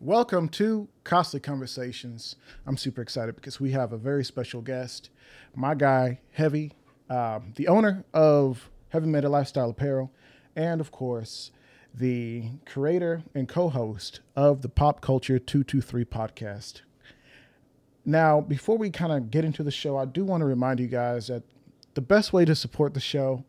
Welcome to Costly Conversations. I'm super excited because we have a very special guest, my guy, Heavy, the owner of Heavy Metal Lifestyle Apparel, and of course, the creator and co-host of the Pop Culture 223 podcast. Now, before we kind of get into the show, I do want to remind you guys that the best way to support the show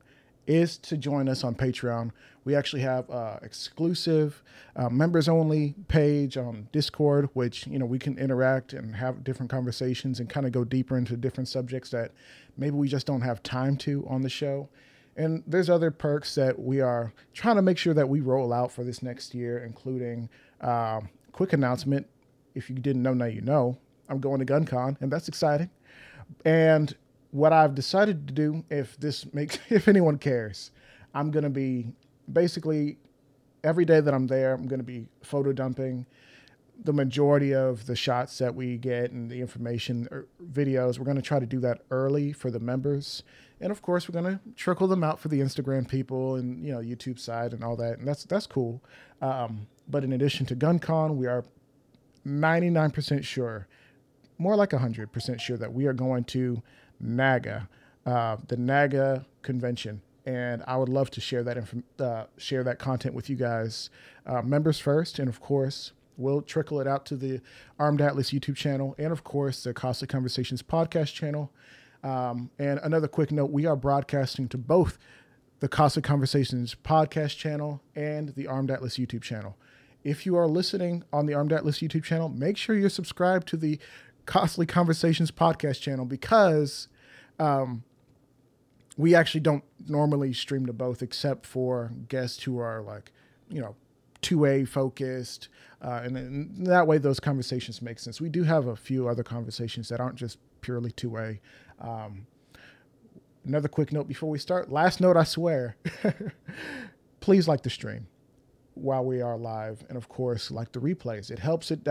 is to join us on Patreon. We actually have exclusive members-only page on Discord, which, you know, we can interact and have different conversations and kind of go deeper into different subjects that maybe we just don't have time to on the show. And there's other perks that we are trying to make sure that we roll out for this next year, including quick announcement. If you didn't know, now you know. I'm going to GunCon, and that's exciting. And what I've decided to do, if anyone cares, I'm going to be basically every day that I'm there, I'm going to be photo dumping the majority of the shots that we get and the information or videos. We're going to try to do that early for the members. And of course, we're going to trickle them out for the Instagram people and, you know, YouTube side and all that. And that's cool. But in addition to GunCon, we are 99% sure, more like 100% sure that we are going to NAGA, the NAGA convention, and I would love to share that share that content with you guys, members first, and of course we'll trickle it out to the Armed Atlas YouTube channel and of course the Costly Conversations podcast channel. And another quick note: we are broadcasting to both the Costly Conversations podcast channel and the Armed Atlas YouTube channel. If you are listening on the Armed Atlas YouTube channel, make sure you're subscribed to the Costly Conversations podcast channel, because we actually don't normally stream to both, except for guests who are, like, you know, 2A focused, and that way those conversations make sense. We do have a few other conversations that aren't just purely 2A. Another quick note before we start, last note, I swear. Please like the stream while we are live, and of course like the replays. It helps it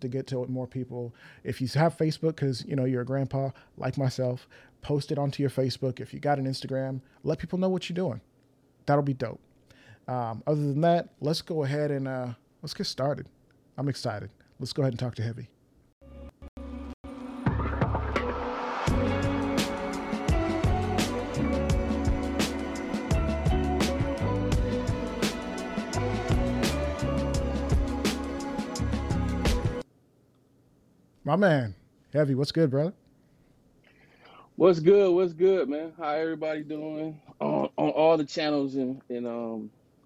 to get to more people. If you have Facebook, because, you know, you're a grandpa like myself, post it onto your Facebook. If you got an Instagram, let people know what you're doing. That'll be dope. Other than that, let's go ahead and let's get started. I'm excited. Let's go ahead and talk to Heavy. My man, Heavy, what's good, brother? What's good, man? How everybody doing on all the channels and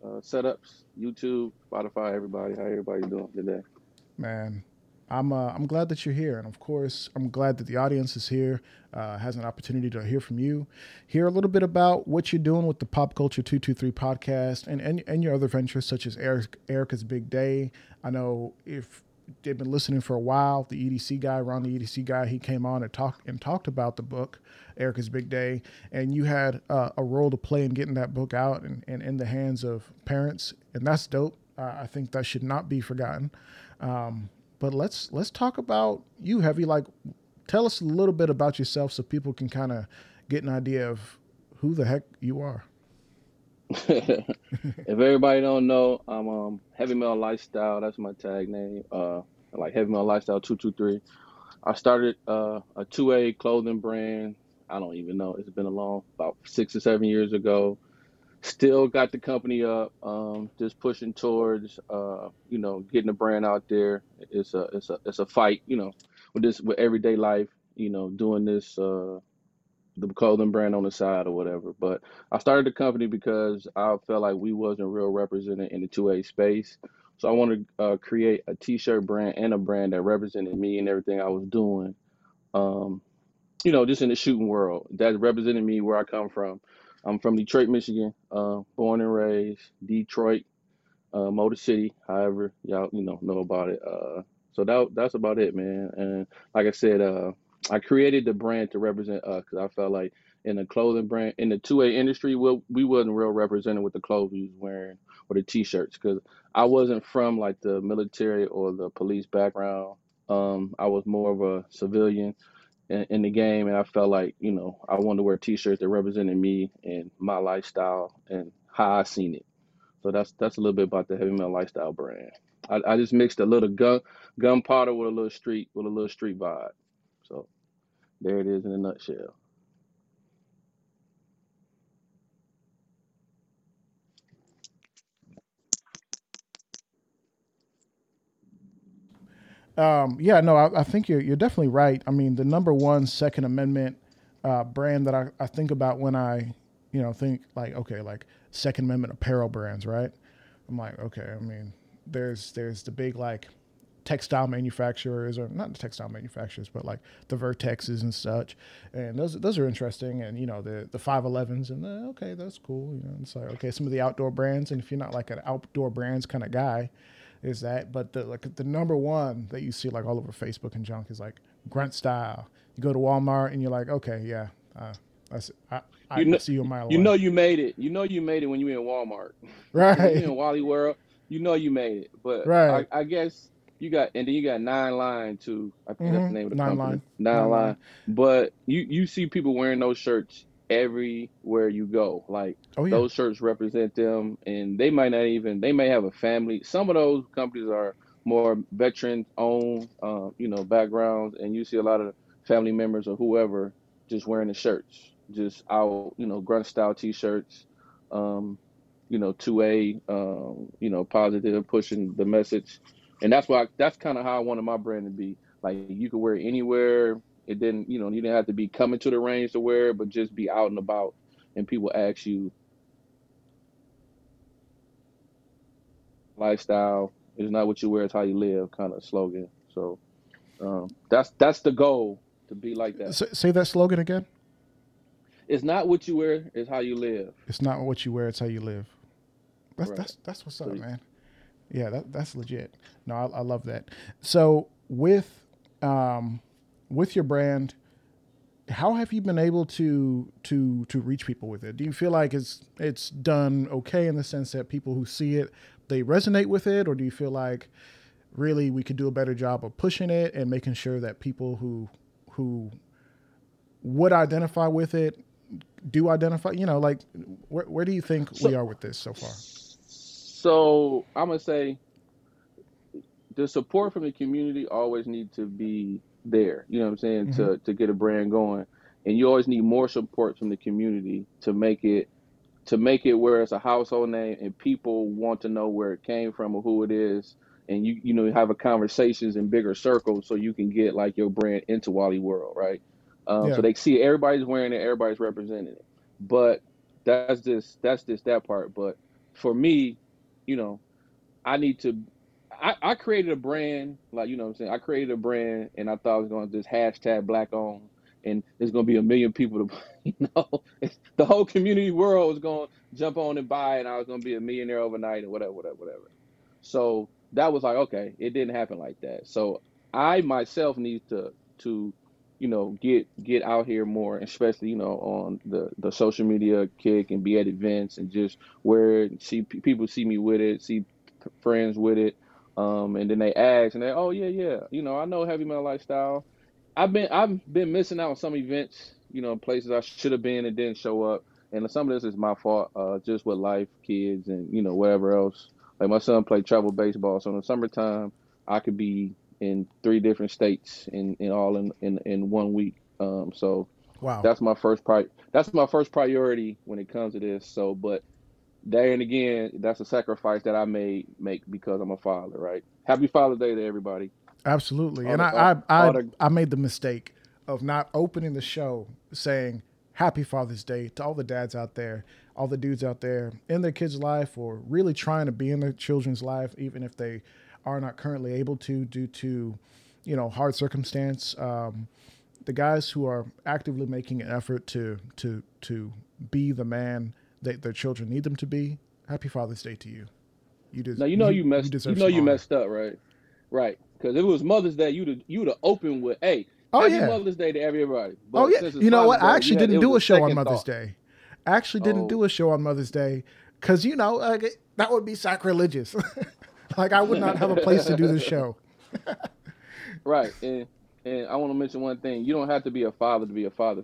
setups, YouTube, Spotify, everybody. How everybody doing today? Man, I'm glad that you're here, and of course, I'm glad that the audience is here, has an opportunity to hear from you, hear a little bit about what you're doing with the Pop Culture 223 podcast and your other ventures such as Erica's Big Day. I know if they've been listening for a while, the EDC guy, Ron, the EDC guy, he came on and talked about the book, Erica's Big Day, and you had a role to play in getting that book out and in the hands of parents, and that's dope. I think that should not be forgotten. But let's talk about you, Heavy. Like, tell us a little bit about yourself so people can kind of get an idea of who the heck you are. If everybody don't know, I'm Heavy Metal Lifestyle. That's my tag name. Like Heavy Metal Lifestyle 223. I started a 2A clothing brand. I don't even know. It's been about 6 or 7 years ago. Still got the company up. Just pushing towards getting the brand out there. It's a fight, you know, with everyday life, you know, doing this the clothing brand on the side or whatever. But I started the company because I felt like we wasn't real represented in the 2A space. So I wanted to create a t-shirt brand and a brand that represented me and everything I was doing, just in the shooting world, that represented me where I come from. I'm from Detroit, Michigan, born and raised, Detroit, Motor City, however y'all, know about it. So that's about it, man. And like I said, I created the brand to represent us, because I felt like in the clothing brand, in the 2A industry, we wasn't real represented with the clothes we was wearing or the t-shirts, because I wasn't from like the military or the police background. I was more of a civilian in the game, and I felt like, I wanted to wear t-shirts that represented me and my lifestyle and how I seen it. So that's a little bit about the Heavy Metal Lifestyle brand. I just mixed a little gunpowder with a little street vibe. So there it is in a nutshell. Yeah, no, I think you're definitely right. I mean, the number one Second Amendment brand that I think about when I, think like, okay, like Second Amendment apparel brands, right? I'm like, okay, I mean, there's the big like textile manufacturers, or not the textile manufacturers, but like the Vertexes and such. And those are interesting. And, the 511s and okay, that's cool. It's like, okay, some of the outdoor brands. And if you're not like an outdoor brands kind of guy, is that, but the number one that you see like all over Facebook and junk is like Grunt Style. You go to Walmart and you're like, okay, yeah, I see you in my life. You know you made it when you in Walmart, right? When you in Wally World, you know you made it. But right. I guess you got, and then you got Nine Line too. I think that's the name of the company. Nine Line. But you see people wearing those shirts everywhere you go. Like, oh, yeah, those shirts represent them, and they might not even, they may have a family. Some of those companies are more veteran owned, backgrounds, and you see a lot of family members or whoever just wearing the shirts, just out, Grunt Style t-shirts, 2A, positive, pushing the message. And that's kind of how I wanted my brand to be. Like, you could wear it anywhere. It didn't, you didn't have to be coming to the range to wear it, but just be out and about, and people ask you. Lifestyle is not what you wear; it's how you live, kind of slogan. So that's the goal, to be like that. Say that slogan again. It's not what you wear; it's how you live. It's not what you wear; it's how you live. That's what's up, man. Yeah, that's legit. No, I love that. So with your brand, how have you been able to reach people with it? Do you feel like it's done okay in the sense that people who see it, they resonate with it? Or do you feel like really we could do a better job of pushing it and making sure that people who would identify with it do identify? Like, where do you think we are with this so far? So I'm going to say the support from the community always needs to be there, you know what I'm saying, mm-hmm, to get a brand going. And you always need more support from the community to make it where it's a household name and people want to know where it came from or who it is. And you have a conversations in bigger circles so you can get like your brand into Wally World, right? So they see everybody's wearing it, everybody's representing it. But that's just that part. But for me, I created a brand, like, you know what I'm saying? I created a brand and I thought I was going to just hashtag black on, and there's going to be a million people to, the whole community world was going to jump on and buy, and I was going to be a millionaire overnight and whatever. So that was like, okay, it didn't happen like that. So I myself need to get out here more, especially, on the social media kick, and be at events and just where people see me with it, see friends with it. And then they ask, and they, oh yeah, I know Heavy Metal Lifestyle. I've been missing out on some events, places I should have been and didn't show up. And some of this is my fault, just with life, kids, and whatever else. Like, my son played travel baseball, so in the summertime I could be in 3 different states in all in 1 week. So wow, that's my first priority when it comes to this. So, but there and again, that's a sacrifice that I may make because I'm a father, right? Happy Father's Day to everybody. Absolutely. I made the mistake of not opening the show saying Happy Father's Day to all the dads out there, all the dudes out there in their kids' life, or really trying to be in their children's life, even if they are not currently able to due to, hard circumstance. The guys who are actively making an effort to be the man their children need them to be. Happy Father's Day to you. You deserve. Now you messed up, right? Right, because if it was Mother's Day, you'd have opened with, hey, Happy Mother's Day to everybody. But what? I actually didn't do a show on Mother's Day. I actually didn't do a show on Mother's Day because that would be sacrilegious. I would not have a place to do the show. Right, and And I want to mention one thing. You don't have to be a father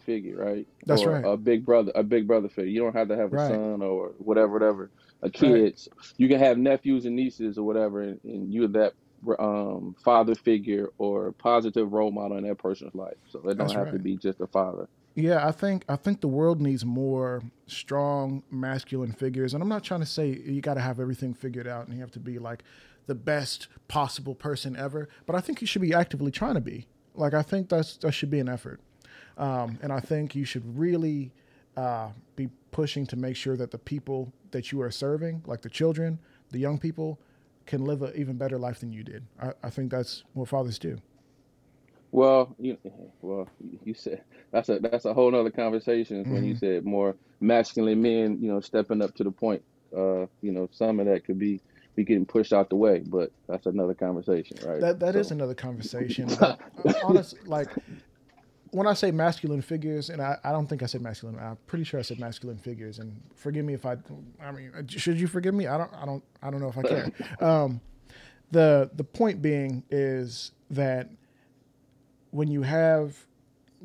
figure, right? That's or right. A big brother figure. You don't have to have a son or whatever, a kids. Right. You can have nephews and nieces or whatever, and you're that father figure or positive role model in that person's life. So it don't have to be just a father. Yeah, I think the world needs more strong masculine figures. And I'm not trying to say you got to have everything figured out and you have to be like the best possible person ever, but I think you should be actively trying to be. Like, I think that should be an effort. And I think you should really be pushing to make sure that the people that you are serving, like the children, the young people, can live an even better life than you did. I think that's what fathers do. Well, you said that's a whole nother conversation when you said more masculine men, stepping up to the point. Some of that could be getting pushed out the way, but that's another conversation, right? That is another conversation. Honestly, like when I say masculine figures, and I don't think I said masculine. I'm pretty sure I said masculine figures. And forgive me if should you forgive me? I don't know if I care. The point being is that when you have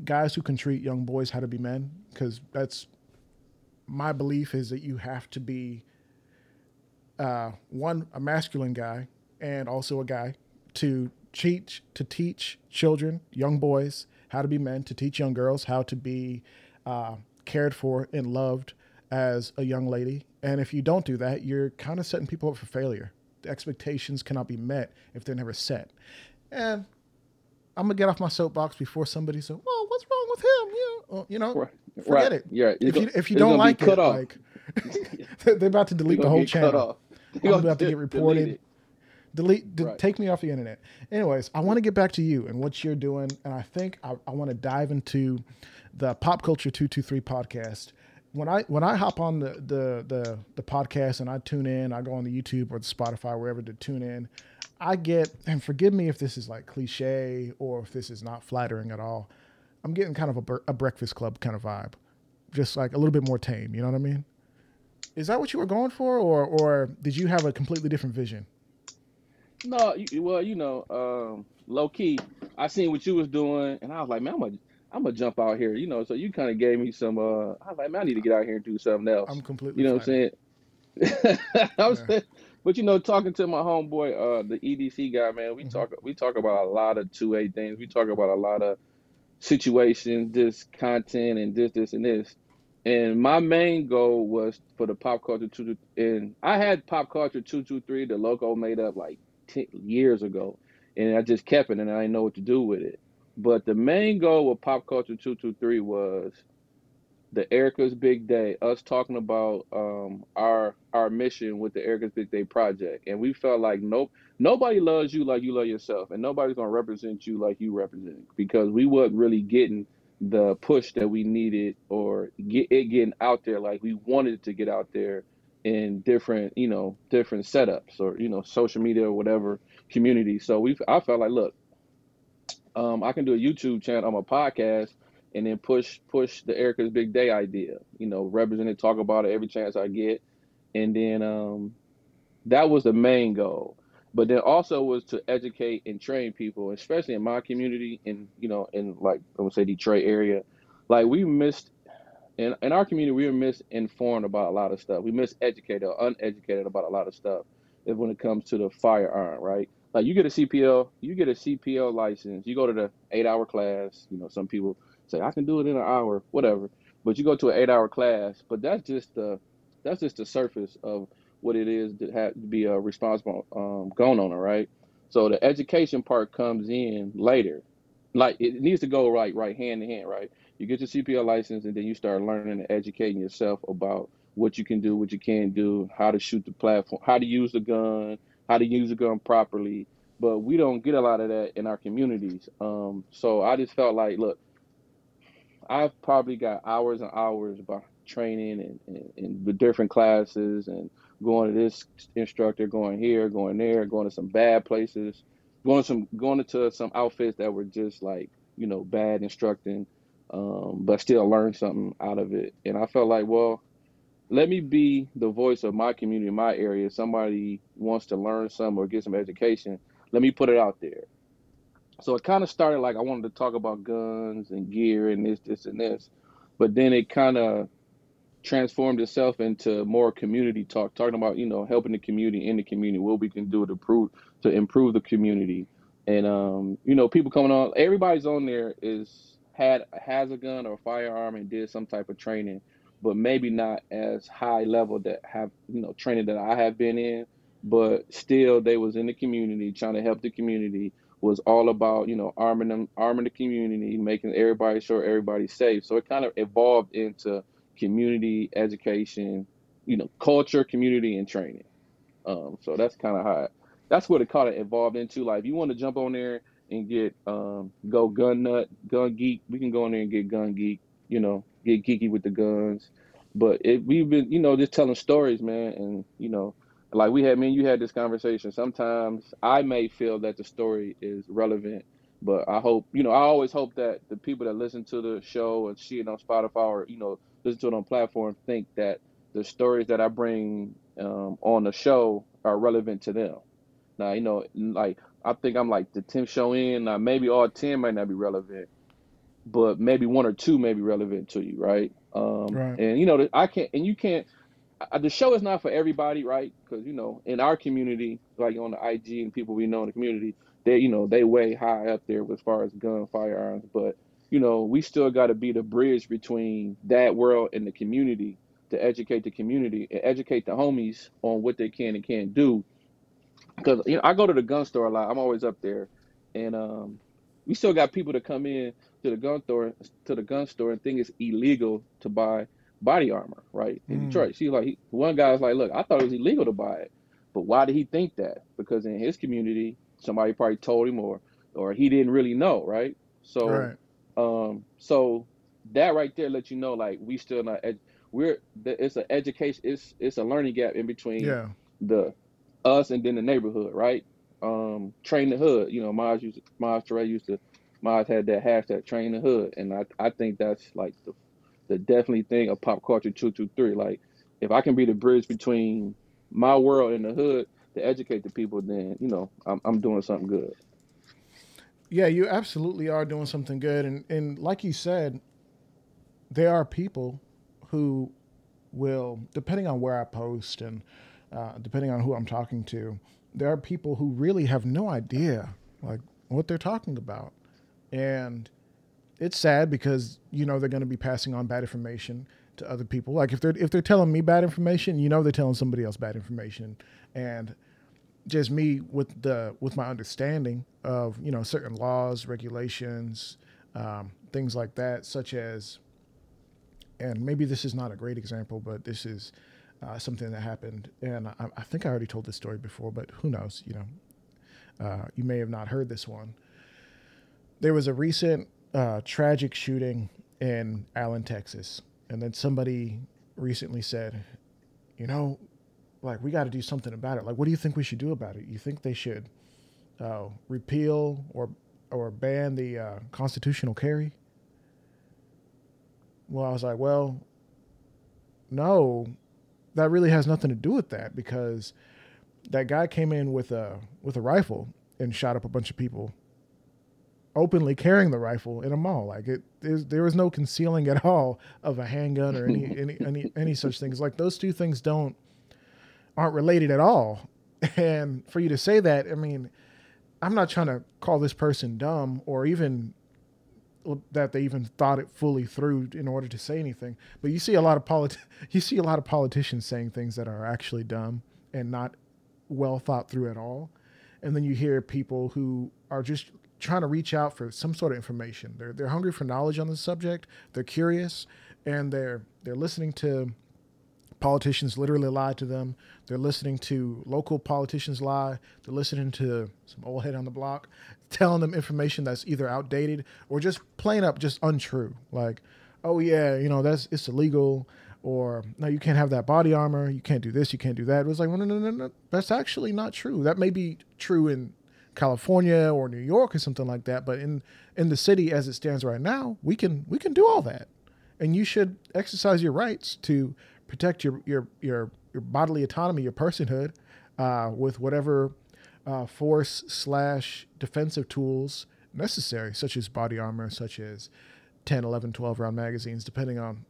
guys who can treat young boys how to be men, because that's my belief is that you have to be a masculine guy and also a guy to teach children, young boys, how to be men, to teach young girls how to be cared for and loved as a young lady. And if you don't do that, you're kind of setting people up for failure. The expectations cannot be met if they're never set. And I'm going to get off my soapbox before somebody says, well, what's wrong with him? Forget it. Yeah, if you don't like it, they're about to delete the whole channel. I'm about to get reported. Take me off the internet. Anyways, I want to get back to you and what you're doing. And I think I want to dive into the Pop Culture 223 podcast. When I hop on the podcast and I tune in, I go on the YouTube or the Spotify, wherever to tune in, I get, and forgive me if this is like cliche or if this is not flattering at all, I'm getting kind of a Breakfast Club kind of vibe, just like a little bit more tame. You know what I mean? Is that what you were going for, or did you have a completely different vision? No, low key, I seen what you was doing, and I was like, man, I'm gonna jump out here, So you kind of gave me some. I was like, man, I need to get out here and do something else. I'm completely, flattered. What I'm saying? But talking to my homeboy, the EDC guy, man, we talk about a lot of 2A things. We talk about a lot of situations, this content, and this and this. And my main goal was for the Pop Culture 2, and I had Pop Culture 223, the logo made up like 10 years ago, and I just kept it, and I didn't know what to do with it. But the main goal with Pop Culture 223 was the Erica's Big Day, us talking about our mission with the Erica's Big Day project. And we felt like nobody loves you like you love yourself, and nobody's going to represent you like you represent, because we weren't really getting the push that we needed or getting out there like we wanted it to get out there in different, different setups or, social media or whatever community. So I felt like, look, I can do a YouTube channel on my podcast and then push the Erica's Big Day idea, represent it, talk about it every chance I get. And then that was the main goal. But then also was to educate and train people, especially in my community and, in like, I would say Detroit area. Like we missed, in our community, we were misinformed about a lot of stuff. We miseducated or uneducated about a lot of stuff when it comes to the firearm, right? Like you get a CPL license, you go to the 8-hour class, some people say, I can do it in an hour, whatever. But you go to an 8-hour class, but that's just the surface of what it is to have to be a responsible gun owner, right? So the education part comes in later. Like it needs to go right hand in hand, right? You get your CPL license and then you start learning and educating yourself about what you can do, what you can't do, how to shoot the platform, how to use the gun properly. But we don't get a lot of that in our communities. So I just felt like, look, I've probably got hours and hours by training and the different classes and going to this instructor, going here, going there, going to some bad places, going into some outfits that were just like, bad instructing, but still learn something out of it. And I felt like, well, let me be the voice of my community, my area. If somebody wants to learn something or get some education, let me put it out there. So it kind of started like I wanted to talk about guns and gear and this, and this. But then it kind of transformed itself into more community talk, talking about, you know, helping the community, in the community, what we can do to improve the community. And, you know, people coming on, everybody's on there has a gun or a firearm and did some type of training, but maybe not as high level that have, you know, training that I have been in, but still they was in the community trying to help the community. Was all about, you know, arming the community, making everybody sure everybody's safe. So it kind of evolved into community education, you know, culture, community, and training. So that's kind of that's what it kind of evolved into. Like, if you want to jump on there and get go gun nut, gun geek, we can go on there and get gun geek, you know, get geeky with the guns. But we've been, you know, just telling stories, man, and, you know, like you had this conversation. Sometimes I may feel that the story is relevant, but I hope, you know, I always hope that the people that listen to the show and see it on Spotify or, you know, listen to it on platforms think that the stories that I bring on the show are relevant to them. Now, you know, like I think I'm like the 10th show in. Now, maybe all 10 might not be relevant, but maybe one or two may be relevant to you, right? Right. And, you know, the show is not for everybody, right? Because, you know, in our community, like on the IG and people we know in the community, they, you know, they way high up there as far as gun firearms. But, you know, we still got to be the bridge between that world and the community to educate the community and educate the homies on what they can and can't do. Because, you know, I go to the gun store a lot. I'm always up there. And we still got people that come in to the gun store and think it's illegal to buy body armor, right, in Detroit. She's like, one guy's like, look, I thought it was illegal to buy it, but why did he think that? Because in his community, somebody probably told him, or he didn't really know, right? So, right. So that right there lets you know, like, we still not, it's an education, it's a learning gap in between the us and then the neighborhood, right? Train the hood, you know, Miles had that hashtag, train the hood, and I think that's like the definitely thing of Pop Culture 223. Like, if I can be the bridge between my world and the hood to educate the people, then, you know, I'm doing something good. Yeah, you absolutely are doing something good. And like you said, there are people who will, depending on where I post and depending on who I'm talking to, there are people who really have no idea, like, what they're talking about. And it's sad because, you know, they're going to be passing on bad information to other people. Like, if they're telling me bad information, you know, they're telling somebody else bad information. And just me with my understanding of, you know, certain laws, regulations, things like that, such as, and maybe this is not a great example, but this is something that happened. And I think I already told this story before, but who knows, you know, you may have not heard this one. There was a recent tragic shooting in Allen, Texas. And then somebody recently said, you know, like, we got to do something about it. Like, what do you think we should do about it? You think they should repeal or ban the constitutional carry? Well, I was like, well, no, that really has nothing to do with that, because that guy came in with a rifle and shot up a bunch of people openly carrying the rifle in a mall. Like, there was no concealing at all of a handgun or any such things. Like, those two things aren't related at all. And for you to say that, I mean, I'm not trying to call this person dumb or even that they even thought it fully through in order to say anything. But you see a lot of politicians saying things that are actually dumb and not well thought through at all. And then you hear people who are just trying to reach out for some sort of information. They're hungry for knowledge on the subject. They're curious, and they're listening to politicians literally lie to them. They're listening to local politicians lie. They're listening to some old head on the block telling them information that's either outdated or just plain up just untrue. Like, oh yeah, you know, it's illegal, or no, you can't have that body armor. You can't do this. You can't do that. It was like, well, no. That's actually not true. That may be true in California or New York or something like that, but in the city as it stands right now, we can do all that, and you should exercise your rights to protect your bodily autonomy, your personhood, with whatever force / defensive tools necessary, such as body armor, such as 10, 11, 12 round magazines, depending on,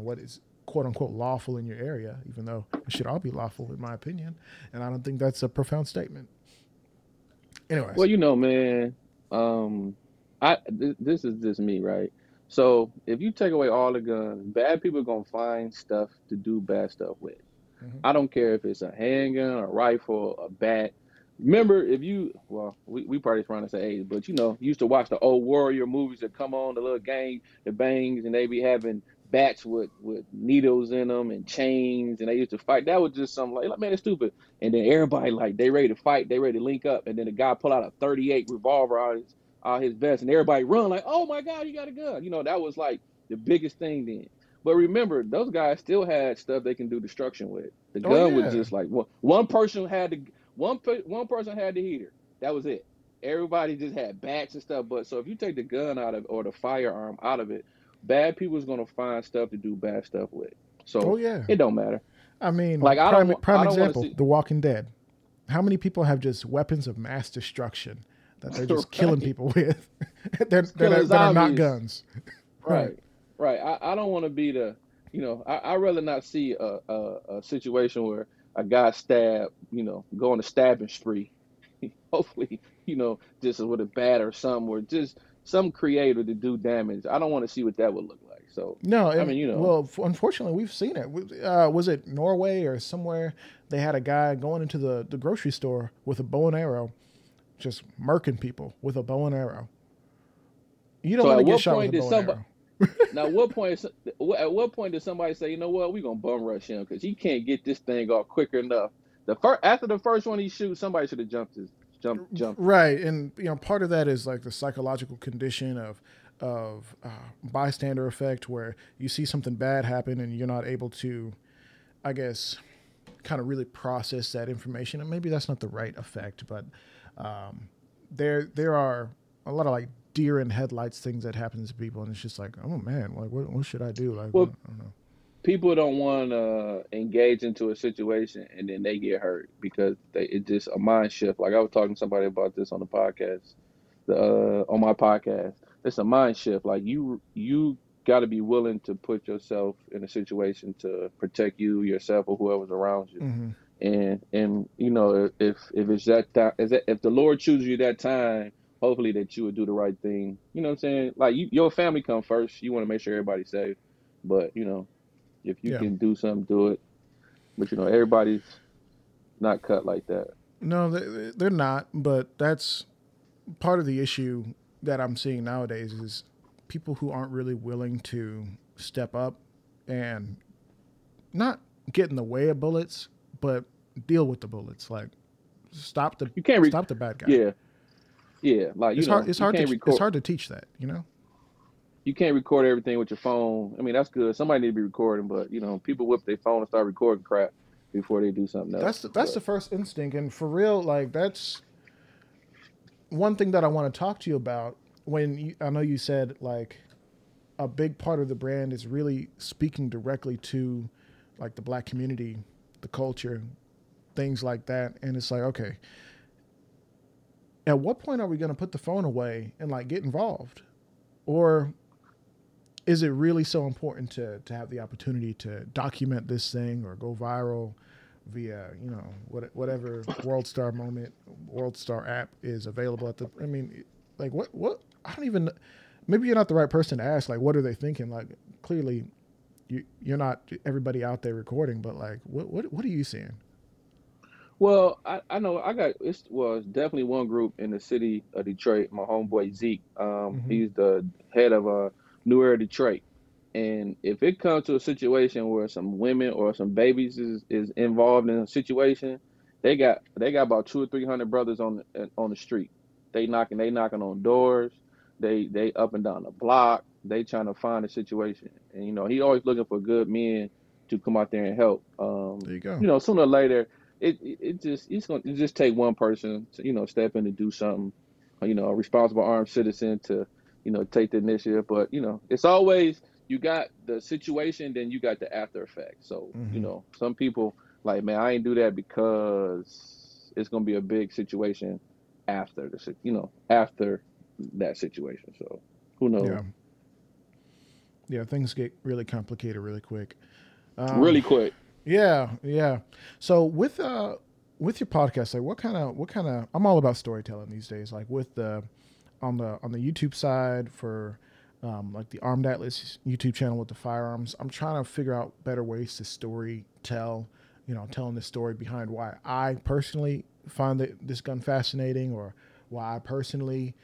what is quote unquote lawful in your area, even though it should all be lawful in my opinion. And I don't think that's a profound statement. Anyways. Well, man, this is just me, right? So if you take away all the guns, bad people are going to find stuff to do bad stuff with. Mm-hmm. I don't care if it's a handgun, a rifle, a bat. Remember, we probably trying to say age, but used to watch the old warrior movies that come on, the little gang, the bangs, and they be having bats with needles in them and chains, and they used to fight. That was just something like, man, it's stupid. And then everybody, they ready to fight, they ready to link up, and then the guy pull out a 38 revolver out his vest, and everybody run like, oh my God, you got a gun. That was like the biggest thing then. But remember, those guys still had stuff they can do destruction with. The gun was just like one person had the one person had the heater. That was it. Everybody just had bats and stuff. But so if you take the gun out of or the firearm out of it, bad people is gonna find stuff to do bad stuff with. So it don't matter. I mean, prime example, The Walking Dead. How many people have just weapons of mass destruction that they're just killing people with that are not guns? Right. I don't want to be I'd rather not see a situation where a guy stabbed, go on a stabbing spree. Hopefully, just with a bat or something, or just some creator to do damage. I don't want to see what that would look like. So, no, well, unfortunately, we've seen it. Was it Norway or somewhere? They had a guy going into the grocery store with a bow and arrow, just murking people with a bow and arrow. You don't want to get shot with a bow and arrow. Now, at what point did somebody say, we're going to bum rush him because he can't get this thing off quick enough? After the first one he shoots, somebody should have jumped. Right. And, part of that is like the psychological condition of bystander effect, where you see something bad happen and you're not able to, I guess, kind of really process that information. And maybe that's not the right effect, but there are a lot of deer in headlights things that happens to people, and it's just like, oh man, what should I do? I don't know. People don't want to engage into a situation and then they get hurt because it's just a mind shift. I was talking to somebody about this on the podcast, on my podcast. It's a mind shift. You got to be willing to put yourself in a situation to protect you, yourself, or whoever's around you. Mm-hmm. And if it's that time, if the Lord chooses you that time, hopefully that you would do the right thing. You know what I'm saying? Your family come first. You want to make sure everybody's safe. But, if you can do something, do it. But, everybody's not cut like that. No, they're not. But that's part of the issue that I'm seeing nowadays is people who aren't really willing to step up and not get in the way of bullets, but deal with the bullets. Stop the bad guy. Yeah. Yeah, it's hard to teach that, You can't record everything with your phone. I mean, that's good. Somebody need to be recording, but, people whip their phone and start recording crap before they do something else. That's the first instinct, and for real, that's one thing that I want to talk to you about. I know you said, a big part of the brand is really speaking directly to, the black community, the culture, things like that, and it's okay, at what point are we going to put the phone away and get involved? Or is it really so important to have the opportunity to document this thing or go viral via, whatever World Star moment, World Star app is available at the, what, I don't even, maybe you're not the right person to ask, what are they thinking? Clearly you're not everybody out there recording, but what are you seeing? Well, I know it's definitely one group in the city of Detroit. My homeboy Zeke, mm-hmm. He's the head of New Era of Detroit, and if it comes to a situation where some women or some babies is involved in a situation, they got about 200 or 300 brothers on the street. They knocking on doors. They up and down the block. They trying to find a situation, and he always looking for good men to come out there and help. There you go. Sooner or later. It's gonna take one person to step in and do something, a responsible armed citizen to take the initiative. But it's always you got the situation, then you got the after effect. So mm-hmm. Some people man, I ain't do that because it's gonna be a big situation after the, you know, after that situation. So who knows? Yeah. Yeah, things get really complicated really quick. Yeah, yeah. So with your podcast, like what kind of I'm all about storytelling these days. Like with the on the YouTube side for like the Armed Atlas YouTube channel with the firearms, I'm trying to figure out better ways to storytell. You know, telling the story behind why I personally find this gun fascinating, or why I personally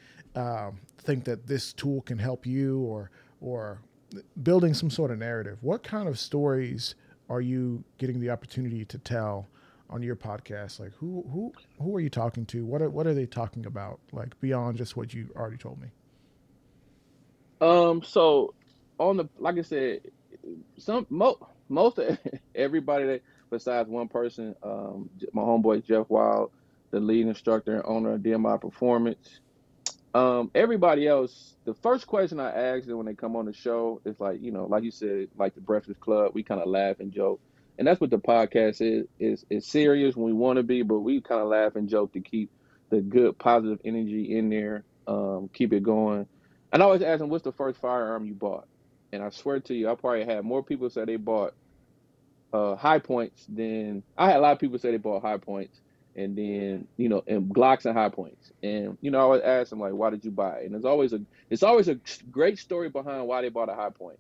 think that this tool can help you, or building some sort of narrative. What kind of stories are you getting the opportunity to tell on your podcast? Like who are you talking to? What are they talking about? Like beyond just what you already told me. So on the, like I said, most of everybody that, besides one person, my homeboy Jeff Wild, the lead instructor and owner of DMI Performance. Everybody else, the first question I ask them when they come on the show is like, you know, like you said, like the Breakfast Club, we kind of laugh and joke. And that's what the podcast is. It's serious when we want to be, but we kind of laugh and joke to keep the good, positive energy in there, keep it going. And I always ask them, what's the first firearm you bought? And I swear to you, I probably had more people say they bought Hi-Points. Then I had a lot of people say they bought Hi-Points, and then, you know, and Glocks and Hi-Points, and, you know, I always ask them like, why did you buy it? And it's always a great story behind why they bought a Hi-Point.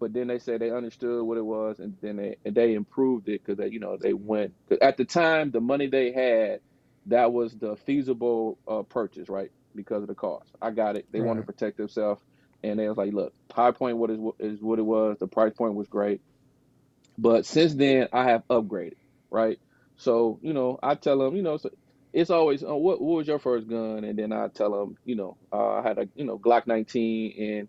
But then they say they understood what it was, and then they improved it because they, you know, they went, cause at the time the money they had, that was the feasible purchase, right? Because of the cost. I got it. They wanted to protect themselves, and they was like, look, Hi-Point is what it was. The price point was great. But since then, I have upgraded, right? So, you know, I tell them, you know, so it's always, what was your first gun? And then I tell them, you know, I had a, you know, Glock 19, and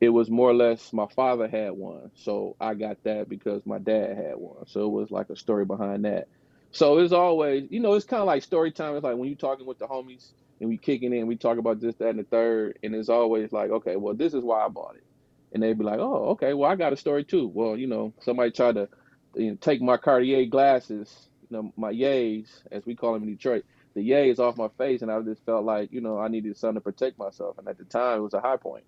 it was more or less my father had one. So I got that because my dad had one. So it was like a story behind that. So it's always, you know, it's kind of like story time. It's like when you're talking with the homies and we kicking in, we talk about this, that, and the third. And it's always like, okay, well, this is why I bought it. And they'd be like, oh, okay, well, I got a story too. Well, you know, somebody tried to, you know, take my Cartier glasses, you know, my yays, as we call them in Detroit, the yays off my face. And I just felt like, you know, I needed something to protect myself. And at the time, it was a Hi-Point.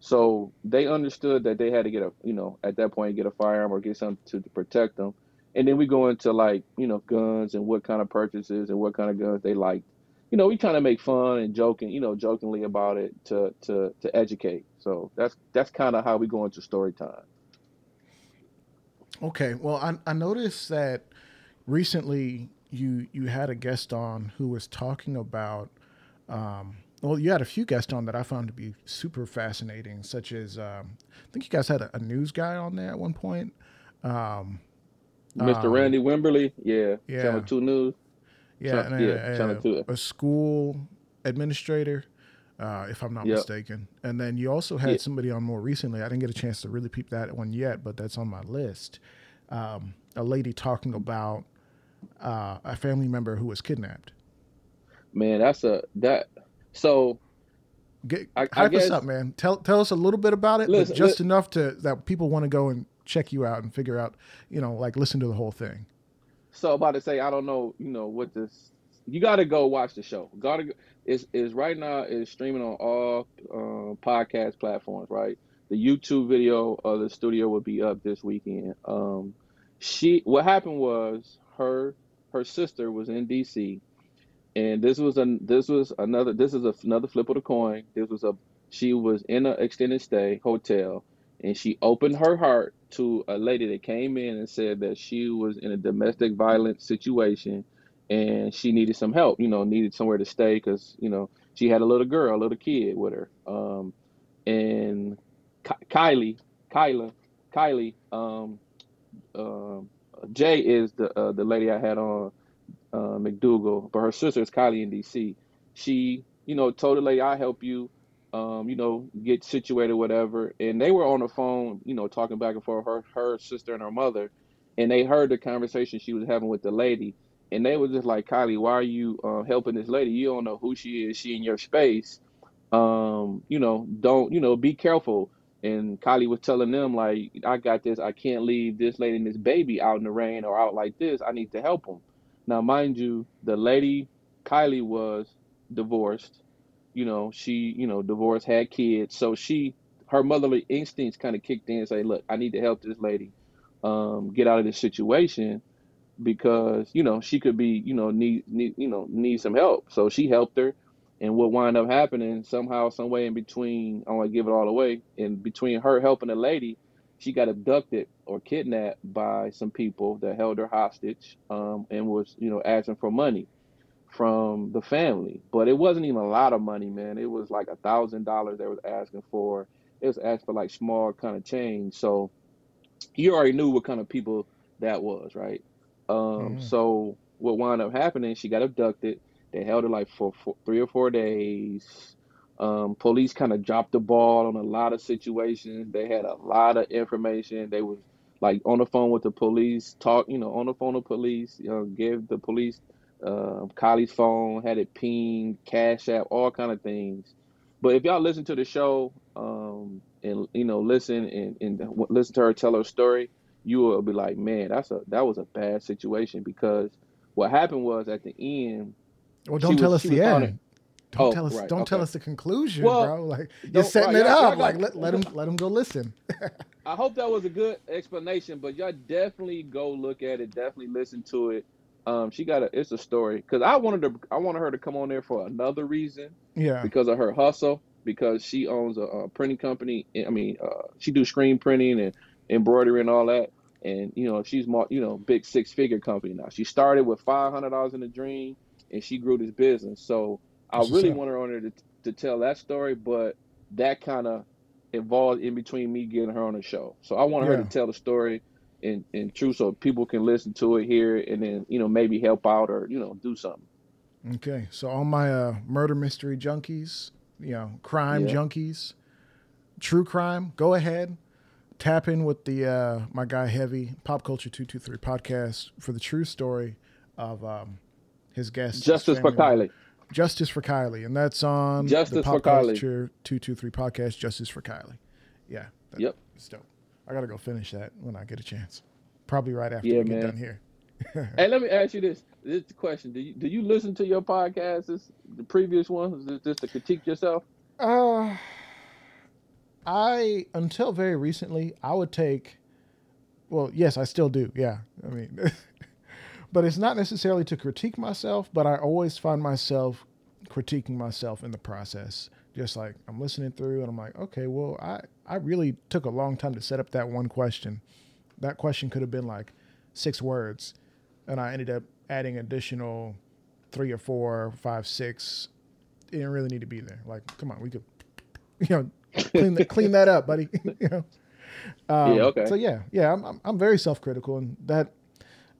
So they understood that they had to get a, you know, at that point, get a firearm or get something to protect them. And then we go into like, you know, guns and what kind of purchases and what kind of guns they liked. You know, we kind of make fun and joking, you know, jokingly about it to educate. So that's kind of how we go into story time. Okay. Well, I noticed that recently you had a guest on who was talking about, well, you had a few guests on that I found to be super fascinating, such as, I think you guys had a news guy on there at one point. Mr. Randy Wimberly. Yeah. Yeah. Channel 2 News. Yeah, a school administrator, if I'm not mistaken. And then you also had somebody on more recently. I didn't get a chance to really peep that one yet, but that's on my list. A lady talking about a family member who was kidnapped. Man, hype us up, man. Tell us a little bit about it, but just enough that people want to go and check you out and figure out, you know, like listen to the whole thing. So about to say, I don't know, you know, what this, you got to go watch the show. It's right now is streaming on all podcast platforms, right? The YouTube video of the studio will be up this weekend. What happened was her sister was in DC, and this is another flip of the coin. She was in an extended stay hotel, and she opened her heart to a lady that came in and said that she was in a domestic violence situation and she needed some help, you know, needed somewhere to stay because, you know, she had a little kid with her. And Jay is the lady I had on, McDougall, but her sister is Kylie in DC. She, you know, told the lady, I'll help you. You know, get situated, whatever. And they were on the phone, you know, talking back and forth, her sister and her mother. And they heard the conversation she was having with the lady. And they were just like, Kylie, why are you helping this lady? You don't know who she is. She in your space. You know, don't, you know, be careful. And Kylie was telling them, like, I got this. I can't leave this lady and this baby out in the rain or out like this. I need to help them. Now, mind you, the lady, Kylie, was divorced, you know, she, you know, divorced, had kids. So she, her motherly instincts kind of kicked in and say, look, I need to help this lady get out of this situation because, you know, she could be, you know, need some help. So she helped her. And what wound up happening somehow, some way in between, I don't want to give it all away, in between her helping the lady, she got abducted or kidnapped by some people that held her hostage and was, you know, asking for money from the family. But it wasn't even a lot of money, man. It was like $1,000 they was asking for. It was asked for like small kind of change. So you already knew what kind of people that was, right? So what wound up happening, she got abducted. They held her like for 3 or 4 days. Police kind of dropped the ball on a lot of situations. They had a lot of information. They was like on the phone with the police, gave the police Kylie's phone, had it pinged, Cash App, all kind of things. But if y'all listen to the show and, you know, listen to her tell her story, you will be like, man, that was a bad situation, because what happened was at the end. Well, don't tell us the end. Don't tell us the conclusion, bro. Like, you're setting it up. Like, let them go listen. I hope that was a good explanation, but y'all definitely go look at it. Definitely listen to it. It's a story, because I wanted her to come on there for another reason. Yeah. Because of her hustle, because she owns a printing company. I mean, she do screen printing and embroidery and all that. And, you know, she's more, you know, big 6-figure company now. She started with $500 in the dream, and she grew this business. So I really want her on there to tell that story, but that kind of involved in between me getting her on the show. So I want her to tell the story in truth, so people can listen to it here and then, you know, maybe help out or, you know, do something. Okay. So all my murder mystery junkies, you know, crime junkies, true crime, go ahead. Tap in with the my guy Heavy, Pop Culture 223 podcast, for the true story of his guest. Justice for Kylie. Justice for Kylie, and that's on Justice the Pop Culture 223 podcast. Justice for Kylie. Yeah. Yep. It's dope. I gotta go finish that when I get a chance. Probably right after we get done here. Hey, let me ask you this question: do you listen to your podcasts? The previous ones, just to critique yourself? I until very recently, I would take. Well, yes, I still do. Yeah, I mean. But it's not necessarily to critique myself, but I always find myself critiquing myself in the process. Just like I'm listening through and I'm like, okay, well, I really took a long time to set up that one question. That question could have been like 6 words. And I ended up adding additional 3 or 4, 5, 6. It didn't really need to be there. Like, come on, we could, you know, clean that up, buddy. You know? So I'm very self-critical, and that,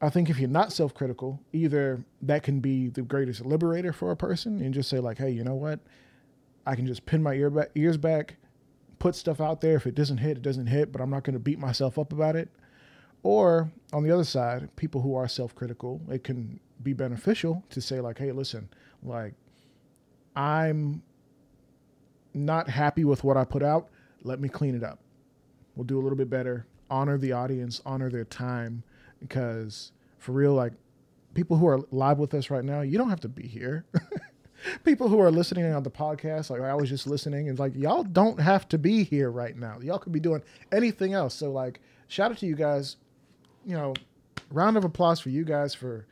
I think if you're not self-critical, either that can be the greatest liberator for a person and just say like, hey, you know what? I can just pin my ears back, put stuff out there. If it doesn't hit, it doesn't hit, but I'm not going to beat myself up about it. Or on the other side, people who are self-critical, it can be beneficial to say like, hey, listen, like I'm not happy with what I put out. Let me clean it up. We'll do a little bit better. Honor the audience, honor their time. Because for real, like people who are live with us right now, you don't have to be here. People who are listening on the podcast, like I was just listening, and like y'all don't have to be here right now. Y'all could be doing anything else. So like, shout out to you guys. You know, round of applause for you guys for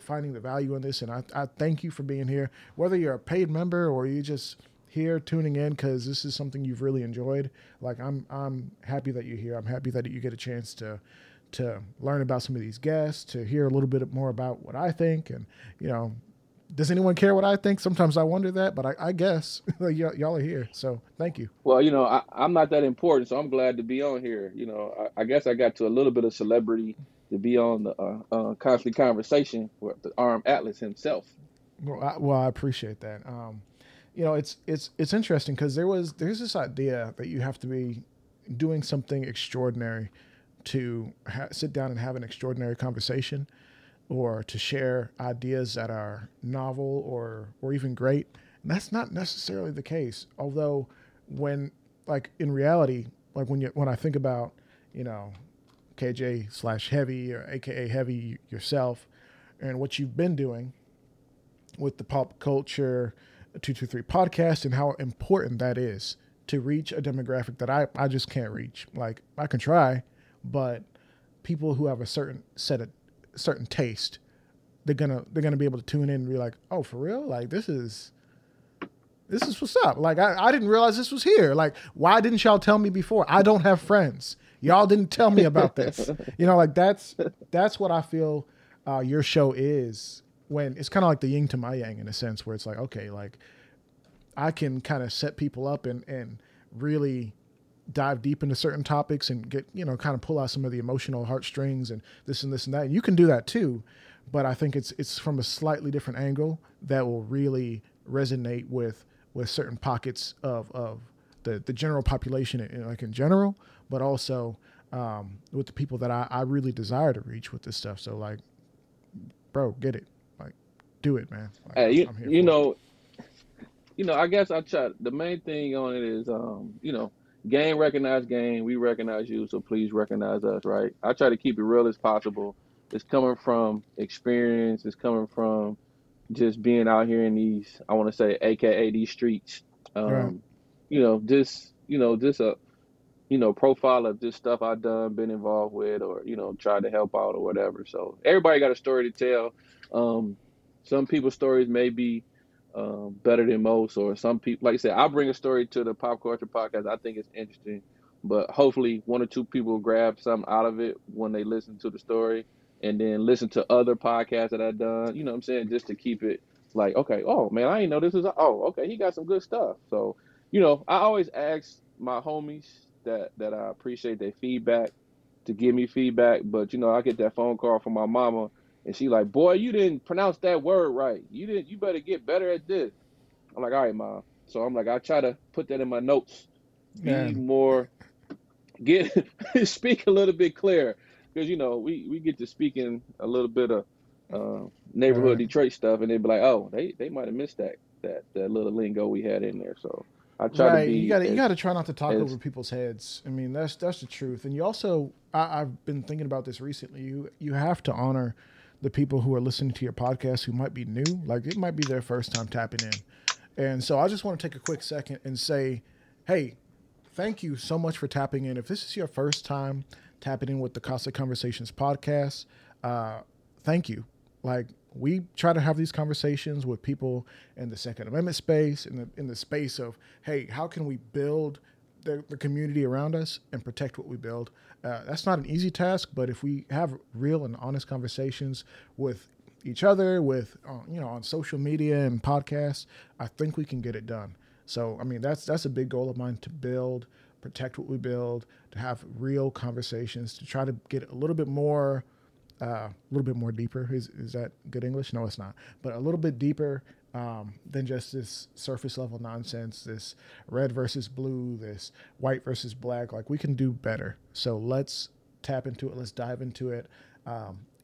finding the value in this, and I thank you for being here. Whether you're a paid member or you're just here tuning in because this is something you've really enjoyed, like I'm happy that you're here. I'm happy that you get a chance to learn about some of these guests, to hear a little bit more about what I think. And, you know, does anyone care what I think? Sometimes I wonder that, but I guess y'all are here. So thank you. Well, you know, I'm not that important, so I'm glad to be on here. You know, I guess I got to a little bit of celebrity to be on the Costly Conversation with the Armed Atlas himself. Well, I appreciate that. You know, it's interesting because there's this idea that you have to be doing something extraordinary to sit down and have an extraordinary conversation, or to share ideas that are novel or even great. And that's not necessarily the case. Although when, like in reality, like when I think about, you know, KJ/Heavy or AKA Heavy yourself and what you've been doing with the Pop Culture 223 podcast and how important that is to reach a demographic that I just can't reach. Like, I can try, but people who have a certain set of certain taste, they're gonna be able to tune in and be like, oh, for real? Like, this is what's up. Like, I didn't realize this was here. Like, why didn't y'all tell me before? I don't have friends. Y'all didn't tell me about this. You know, like, that's what I feel your show is, when it's kind of like the yin to my yang in a sense, where it's like, okay, like, I can kind of set people up and really dive deep into certain topics and get, you know, kind of pull out some of the emotional heartstrings and this and this and that. And you can do that too, but I think it's from a slightly different angle that will really resonate with certain pockets of the general population, like in general, but also with the people that I really desire to reach with this stuff. So, like, bro, get it, like, do it, man. Like, I'm here you know, I guess I try. The main thing on it is, you know, game recognize game. We recognize you, so please recognize us, right? I try to keep it real as possible. It's coming from experience. It's coming from just being out here in these, I want to say, AKA these streets. Right. Just a, profile of just stuff I've done, been involved with, or, tried to help out or whatever. So everybody got a story to tell. Some people's stories may be better than most, or some people, like I said, I bring a story to the Pop Culture Podcast. I think it's interesting, but hopefully one or two people grab something out of it when they listen to the story, and then listen to other podcasts that I've done, you know what I'm saying? Just to keep it like, okay, oh man, I didn't know this was, oh, okay, he got some good stuff. So, I always ask my homies that I appreciate their feedback to give me feedback. But, I get that phone call from my mama, and she like, boy, you didn't pronounce that word right. You better get better at this. I'm like, all right, Mom. So I'm like, I try to put that in my notes. Be more, speak a little bit clearer. Because, we get to speaking a little bit of neighborhood Detroit stuff, and they'd be like, oh, they might have missed that little lingo we had in there. So I try to be. You gotta try not to talk over people's heads. I mean, that's the truth. And you also, I've been thinking about this recently. You have to honor the people who are listening to your podcast who might be new. Like, it might be their first time tapping in. And so I just want to take a quick second and say, hey, thank you so much for tapping in. If this is your first time tapping in with the Costly Conversations podcast, thank you. Like, we try to have these conversations with people in the Second Amendment space, in the space of, hey, how can we build the community around us and protect what we build? That's not an easy task, but if we have real and honest conversations with each other, with on social media and podcasts, I think we can get it done. So, I mean, that's a big goal of mine, to build, protect what we build, to have real conversations, to try to get a little bit more deeper. Is that good English? No, it's not. But a little bit deeper than just this surface level nonsense, this red versus blue, this white versus black. Like, we can do better. So let's tap into it. Let's dive into it.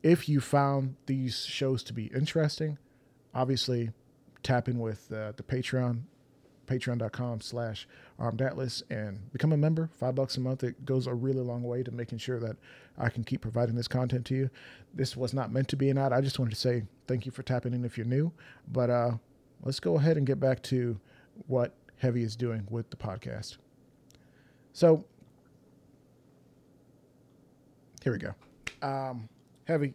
If you found these shows to be interesting, obviously tap in with the Patreon. patreon.com/armedAtlas and become a member. $5 a month. It goes a really long way to making sure that I can keep providing this content to you. This was not meant to be an ad. I just wanted to say thank you for tapping in if you're new, but let's go ahead and get back to what Heavy is doing with the podcast. So here we go. Heavy,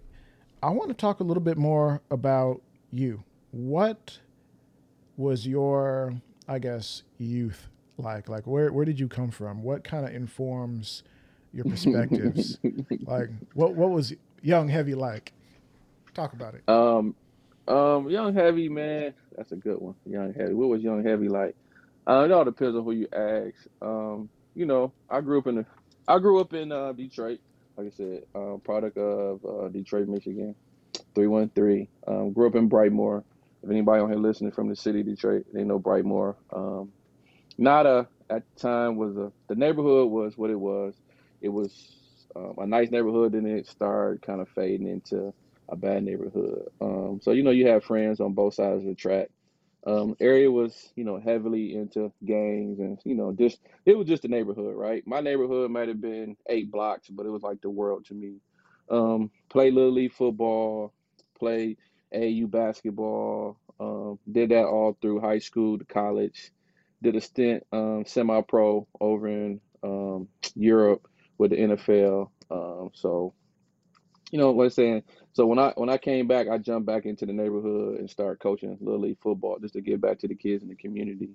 I want to talk a little bit more about you. What was your, I guess, youth like? Like, where did you come from? What kind of informs your perspectives? Like, what was young Heavy like? Talk about it. Young Heavy, man, that's a good one. Young Heavy. What was young Heavy like? It all depends on who you ask. I grew up in Detroit. Like I said, product of Detroit, Michigan, 313. Grew up in Brightmoor. If anybody on here listening from the city of Detroit, they know Brightmoor. At the time, the neighborhood was what it was. It was a nice neighborhood, and it started kind of fading into a bad neighborhood. So, you have friends on both sides of the track. Area was, heavily into gangs, and, it was just a neighborhood, right? My neighborhood might have been 8 blocks, but it was like the world to me. Play Little League football, play AU basketball, Did that all through high school to college. Did a stint semi-pro over in Europe with the NFL. So, you know, let's say, so when I came back, I jumped back into the neighborhood and started coaching Little League football just to give back to the kids in the community.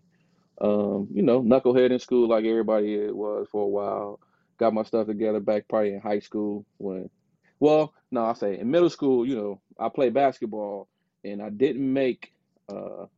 You know, knucklehead in school like everybody was for a while. Got my stuff together back probably in high school when, well, no, I say in middle school, you know, I played basketball and I didn't make, I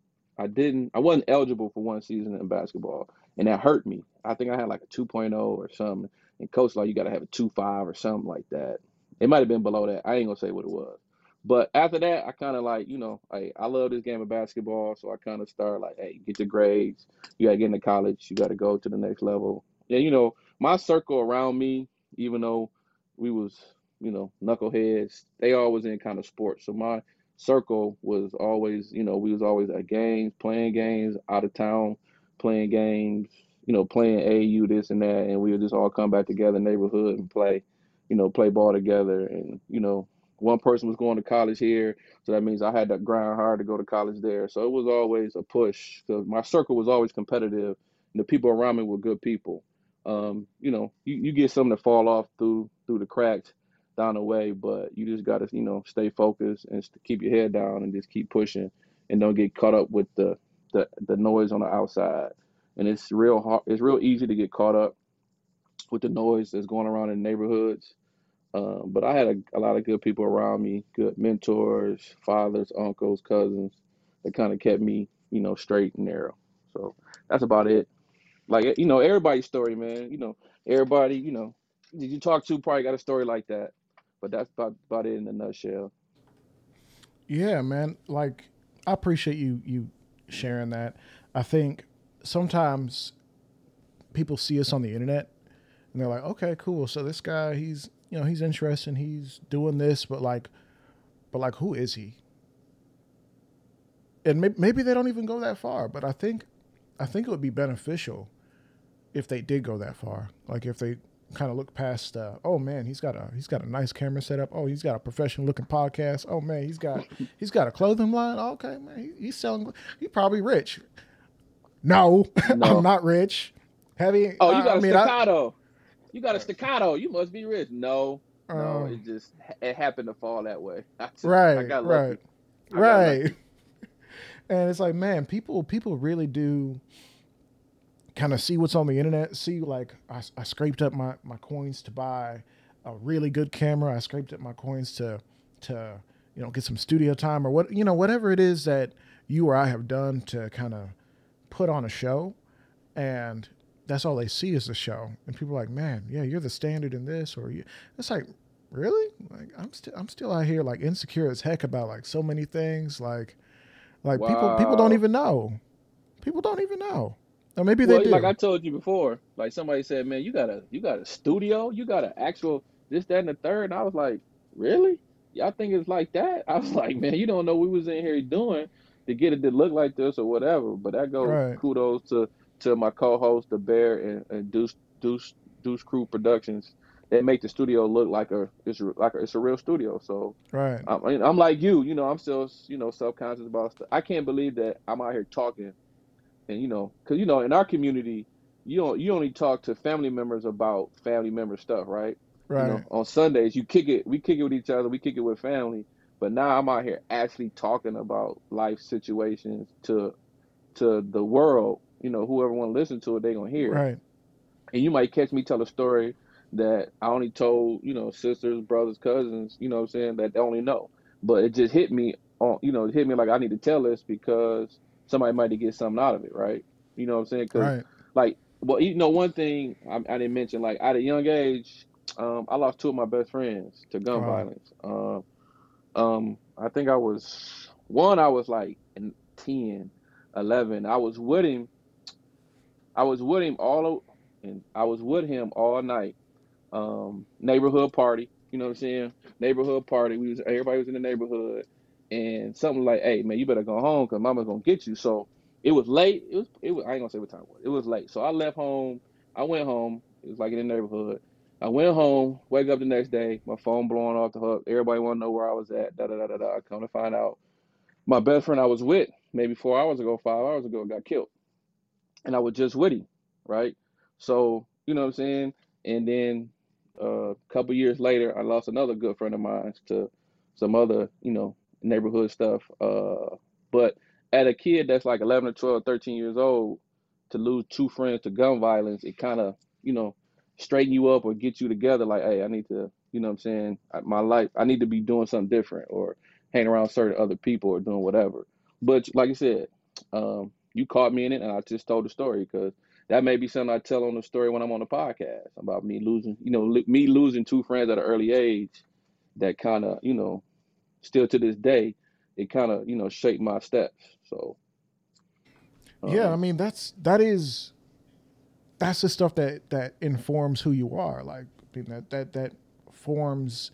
wasn't eligible for one season in basketball, and that hurt me. I think I had like a 2.0 or something, and coach like, you got to have a 2.5 or something like that. It might have been below that. I ain't gonna say what it was. But after that, I kind of like, you know, I love this game of basketball, so I kind of started like, hey, get your grades. You got to get into college. You got to go to the next level. And, you know, my circle around me, even though we was, you know, knuckleheads, they all was in kind of sports. So my circle was always, you know, we was always at games, playing games, out of town, playing games, you know, playing AAU, this and that. And we would just all come back together, neighborhood, and play, you know, play ball together. And, you know, one person was going to college here, so that means I had to grind hard to go to college there. So it was always a push. So my circle was always competitive, and the people around me were good people. You know, you get something to fall off through the cracks down the way, but you just got to, you know, stay focused and keep your head down and just keep pushing and don't get caught up with the noise on the outside. And it's real hard. It's real easy to get caught up with the noise that's going around in neighborhoods. But I had a lot of good people around me, good mentors, fathers, uncles, cousins that kind of kept me, you know, straight and narrow. So that's about it. Like, you know, everybody's story, man, you know, everybody, you know, did you talk to probably got a story like that, but that's about it in a nutshell. Yeah, man. Like, I appreciate you sharing that. I think sometimes people see us on the internet and they're like, okay, cool. So this guy, he's, you know, he's interesting. He's doing this, but like, who is he? And maybe they don't even go that far, but I think it would be beneficial if they did go that far. Like if they kind of look past, oh man, he's got a nice camera set up. Oh, he's got a professional looking podcast. Oh man, he's got a clothing line. Oh, okay, man, he's selling. He's probably rich. No. I'm not rich. Heavy. Oh, you got Staccato. You got a Staccato. You must be rich. No, it just happened to fall that way. I got lucky. And it's like, man, people really do kind of see what's on the internet. See, like, I scraped up my coins to buy a really good camera. I scraped up my coins to you know, get some studio time or what, you know, whatever it is that you or I have done to kind of put on a show, and that's all they see is the show. And people are like, man, yeah, you're the standard in this, or you. It's like, really? Like, I'm still out here like insecure as heck about like so many things. Like wow. People don't even know. People don't even know. Or maybe they do. Like I told you before, like somebody said, man, you got a studio, you got an actual this, that, and the third. And I was like, really? Y'all think it's like that? I was like, man, you don't know what we was in here doing to get it to look like this or whatever. But that goes kudos to my co-host, The Bear, and Deuce Crew Productions. They make the studio look like it's a real studio. So I'm like you know, I'm still, you know, self-conscious about stuff. I can't believe that I'm out here talking, and you know, because you know, in our community, you only talk to family members about family member stuff, right? Right. You know, on Sundays, you kick it. We kick it with each other. We kick it with family. But now I'm out here actually talking about life situations to the world. You know, whoever want to listen to it, they gonna hear. Right. And you might catch me tell a story that I only told, you know, sisters, brothers, cousins, you know what I'm saying, that they only know. But it just hit me on, you know, it hit me like I need to tell this because somebody might get something out of it, right? You know what I'm saying? Cause like, well, you know, one thing I didn't mention, like at a young age, I lost two of my best friends to gun violence. I think I was like 10, 11. I was with him all night. Neighborhood party, you know what I'm saying? Neighborhood party. Everybody was in the neighborhood, and something like, "Hey, man, you better go home because mama's gonna get you." So it was late. It was. I ain't gonna say what time it was. It was late. So I left home. I went home. It was like in the neighborhood. I went home. Wake up the next day. My phone blowing off the hook. Everybody wanna know where I was at. I come to find out My best friend I was with maybe 5 hours ago, got killed. And I was just with him, right? So, you know what I'm saying? And then a couple years later, I lost another good friend of mine to some other, you know, neighborhood stuff. But at a kid that's like 11 or 12, 13 years old, to lose two friends to gun violence, it kind of, you know, straighten you up or get you together. Like, hey, I need to, you know what I'm saying? My life, I need to be doing something different or hanging around certain other people or doing whatever. But like I said, you caught me in it, and I just told the story because that may be something I tell on the story when I'm on the podcast about me losing, you know, me losing two friends at an early age that kind of, you know, still to this day, it kind of, you know, shaped my steps. So. Yeah. I mean, that's the stuff that informs who you are. Like, I mean, that forms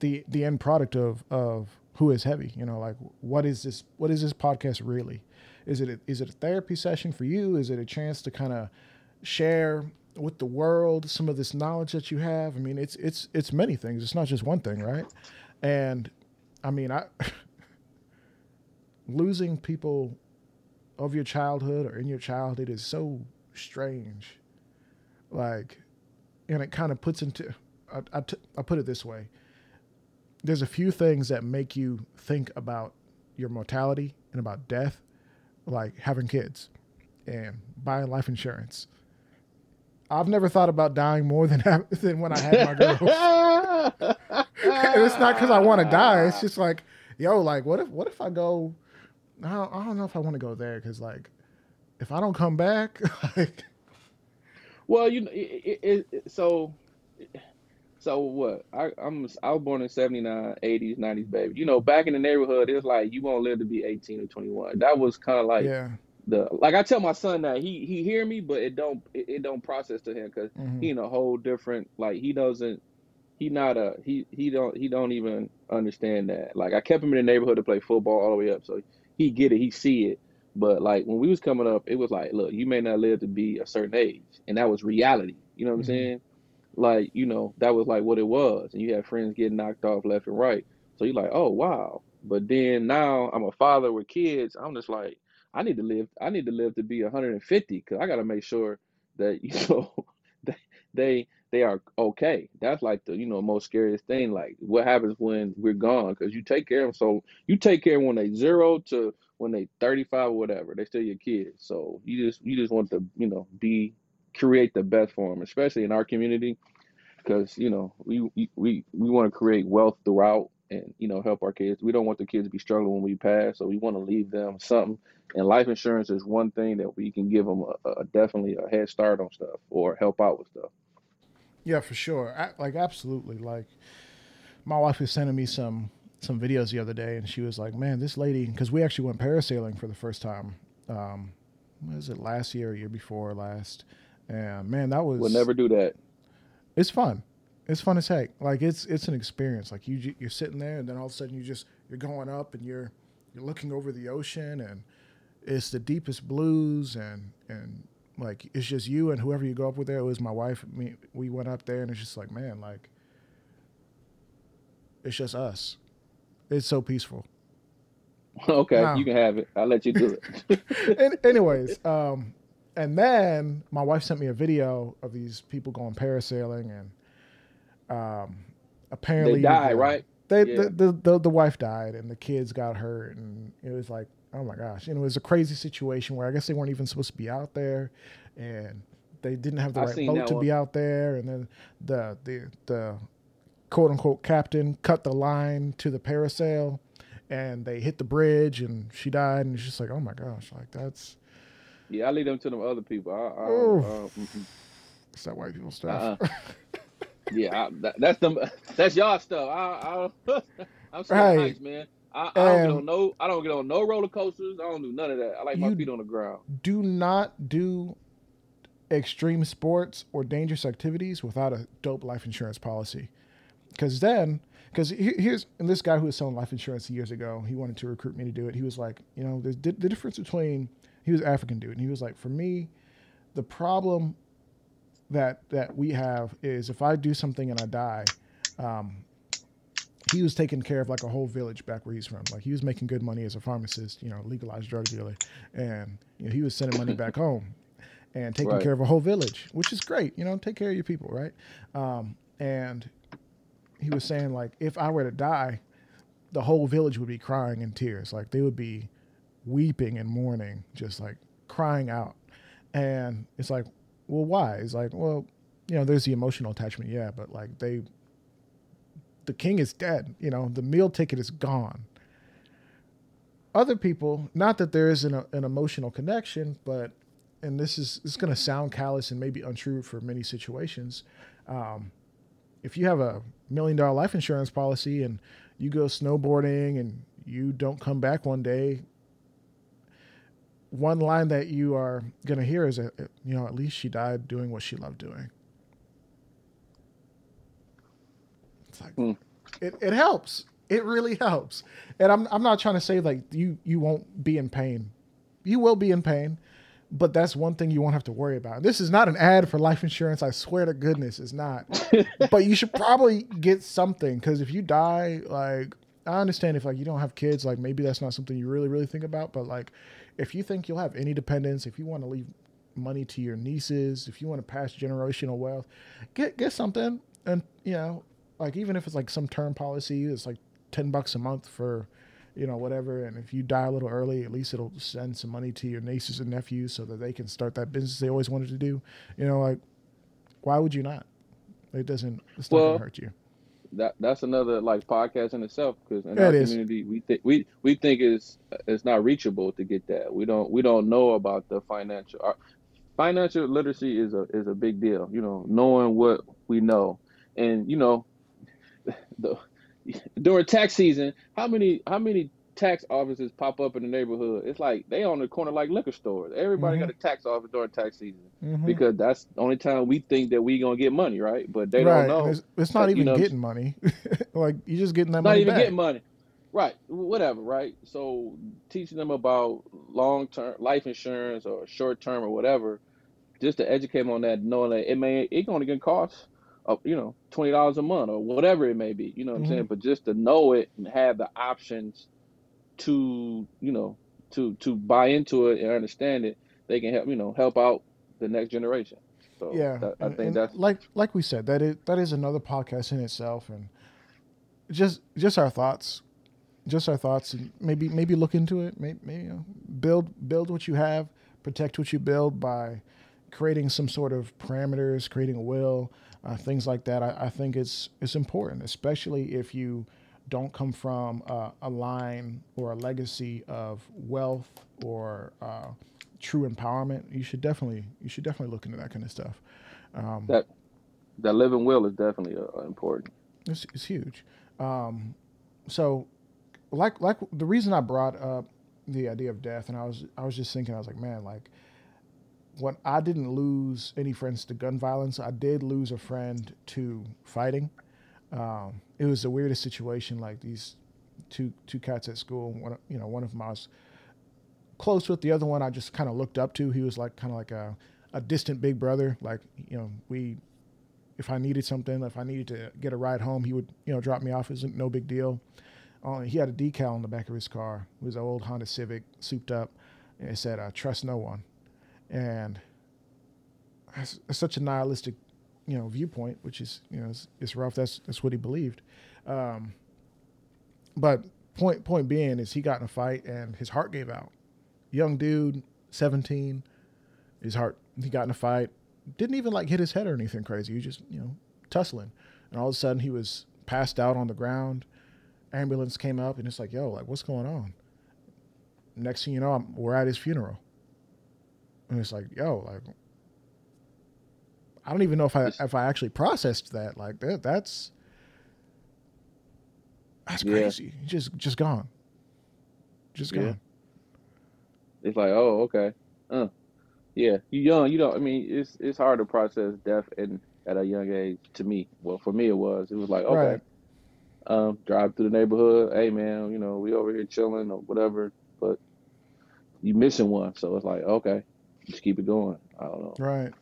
the end product of who is Heavy, you know, like, what is this podcast really? Is it a therapy session for you? Is it a chance to kind of share with the world some of this knowledge that you have? I mean, it's many things. It's not just one thing, right? And I mean, losing people of your childhood or in your childhood is so strange. Like, and it kind of puts into, I put it this way. There's a few things that make you think about your mortality and about death, like having kids and buying life insurance. I've never thought about dying more than when I had my girl. It's not because I want to die. It's just like, yo, like, what if I go? I don't know if I want to go there because, like, if I don't come back, like. Well, you know, so what? I was born in 79, 80s, 90s, baby. You know, back in the neighborhood, it was like, you won't live to be 18 or 21. That was kind of like, yeah. Like I tell my son that he hear me, but it don't process to him because he in a whole different, like, he don't even understand that. Like, I kept him in the neighborhood to play football all the way up. So he get it, he see it. But like when we was coming up, it was like, look, you may not live to be a certain age. And that was reality. You know what I'm saying? Like, you know, that was like what it was. And you had friends getting knocked off left and right. So you're like, oh, wow. But then now I'm a father with kids. I'm just like, I need to live to be 150 because I got to make sure that, you know, they are okay. That's like the, you know, most scariest thing. Like what happens when we're gone because you take care of them. So you take care of them when they 0 to when they 35 or whatever. They still your kids. So you just want to, you know, create the best for them, especially in our community, because, you know, we want to create wealth throughout and, you know, help our kids. We don't want the kids to be struggling when we pass, so we want to leave them something. And life insurance is one thing that we can give them a definitely a head start on stuff or help out with stuff. Yeah, for sure. Like, absolutely. Like, my wife was sending me some videos the other day, and she was like, man, this lady, because we actually went parasailing for the first time. Was it last year or year before last? Yeah, man, that was. We'll never do that. It's fun. It's fun as heck. Like it's an experience. Like you're sitting there, and then all of a sudden you're going up, and you're looking over the ocean, and it's the deepest blues, and like it's just you and whoever you go up with there. It was my wife. Me, we went up there, and it's just like, man, like it's just us. It's so peaceful. Okay, now, you can have it. I'll let you do it. Anyways. And then my wife sent me a video of these people going parasailing, and apparently they died, right? The wife died, and the kids got hurt, and it was like, oh my gosh! And it was a crazy situation where I guess they weren't even supposed to be out there, and they didn't have the right boat to be out there, and then the quote unquote captain cut the line to the parasail, and they hit the bridge, and she died, and it's just like, oh my gosh, like that's. Yeah, I leave them to them other people. It's that white people stuff. Yeah, that's them. That's y'all stuff. I'm sorry, right. Man. I don't get on no roller coasters. I don't do none of that. I like my feet on the ground. Do not do extreme sports or dangerous activities without a dope life insurance policy, because here's and this guy who was selling life insurance years ago. He wanted to recruit me to do it. He was like, you know, the difference between. He was an African dude, and he was like, for me, the problem that we have is if I do something and I die, he was taking care of like a whole village back where he's from. Like, he was making good money as a pharmacist, you know, legalized drug dealer. And, you know, he was sending money back home and taking care of a whole village, which is great. You know, take care of your people, right? And he was saying, like, if I were to die, the whole village would be crying in tears. Like, they would be weeping and mourning, just like crying out. And it's like, well, why? It's like, well, you know, there's the emotional attachment. Yeah. But like, the king is dead, you know, the meal ticket is gone. Other people, not that there isn't an emotional connection, but, and it's going to sound callous and maybe untrue for many situations. If you have a $1 million life insurance policy and you go snowboarding and you don't come back one day, one line that you are going to hear is, you know, at least she died doing what she loved doing. It's like, it helps. It really helps. And I'm not trying to say like you won't be in pain. You will be in pain, but that's one thing you won't have to worry about. This is not an ad for life insurance. I swear to goodness, it's not. But you should probably get something, because if you die, like, I understand if like you don't have kids, like maybe that's not something you really, really think about. But like, if you think you'll have any dependents, if you want to leave money to your nieces, if you want to pass generational wealth, get something. And, you know, like, even if it's like some term policy, it's like $10 a month for, you know, whatever. And if you die a little early, at least it'll send some money to your nieces and nephews so that they can start that business they always wanted to do. You know, like, why would you not? It's not going to hurt you. That's another like podcast in itself, because in our community we think it's not reachable to get that. We don't know about the financial. Our financial literacy is a big deal. You know, knowing what we know, and you know, during tax season, how many tax offices pop up in the neighborhood? It's like they on the corner like liquor stores. Everybody got a tax office during tax season, because that's the only time we think that we gonna get money, right? But they don't know. It's not even getting money. Like, you're just getting that money. Not even getting money, right? Whatever, right? So teaching them about long-term life insurance or short-term or whatever, just to educate them on that, knowing that it only gonna cost, you know, $20 a month or whatever it may be. You know what I'm saying? But just to know it and have the options to, you know, to buy into it and understand it, they can help out the next generation. So yeah, I think that's like we said, that is another podcast in itself, and just our thoughts, and maybe look into it, maybe you know, build what you have, protect what you build by creating some sort of parameters, creating a will, things like that. I think it's important, especially if you don't come from a line or a legacy of wealth or true empowerment. You should definitely look into that kind of stuff. That living will is definitely important. It's huge. So, like the reason I brought up the idea of death, and I was just thinking, I was like, man, like, when I didn't lose any friends to gun violence, I did lose a friend to fighting. It was the weirdest situation. Like, these two cats at school, one of them I was close with, the other one I just kind of looked up to. He was like kind of like a distant big brother. Like, you know, if I needed to get a ride home, he would, you know, drop me off. It was no big deal. He had a decal on the back of his car. It was an old Honda Civic, souped up, and it said, "Trust no one." And that's such a nihilistic, you know, viewpoint, which is, you know, it's rough. That's what he believed. But point being is, he got in a fight and his heart gave out. Young dude, 17, he got in a fight, didn't even like hit his head or anything crazy. He was just, you know, tussling. And all of a sudden he was passed out on the ground. Ambulance came up and it's like, yo, like, what's going on? Next thing you know, we're at his funeral. And it's like, yo, like, I don't even know if I actually processed that. Like, that's crazy. Yeah. Just gone. Just gone. Yeah. It's like, oh, okay. Yeah. You young, you don't, I mean, it's hard to process death at a young age, to me. Well, for me it was like, okay. Right. Drive through the neighborhood, hey man, you know, we over here chilling or whatever, but you missing one. So it's like, okay, just keep it going. I don't know. Right.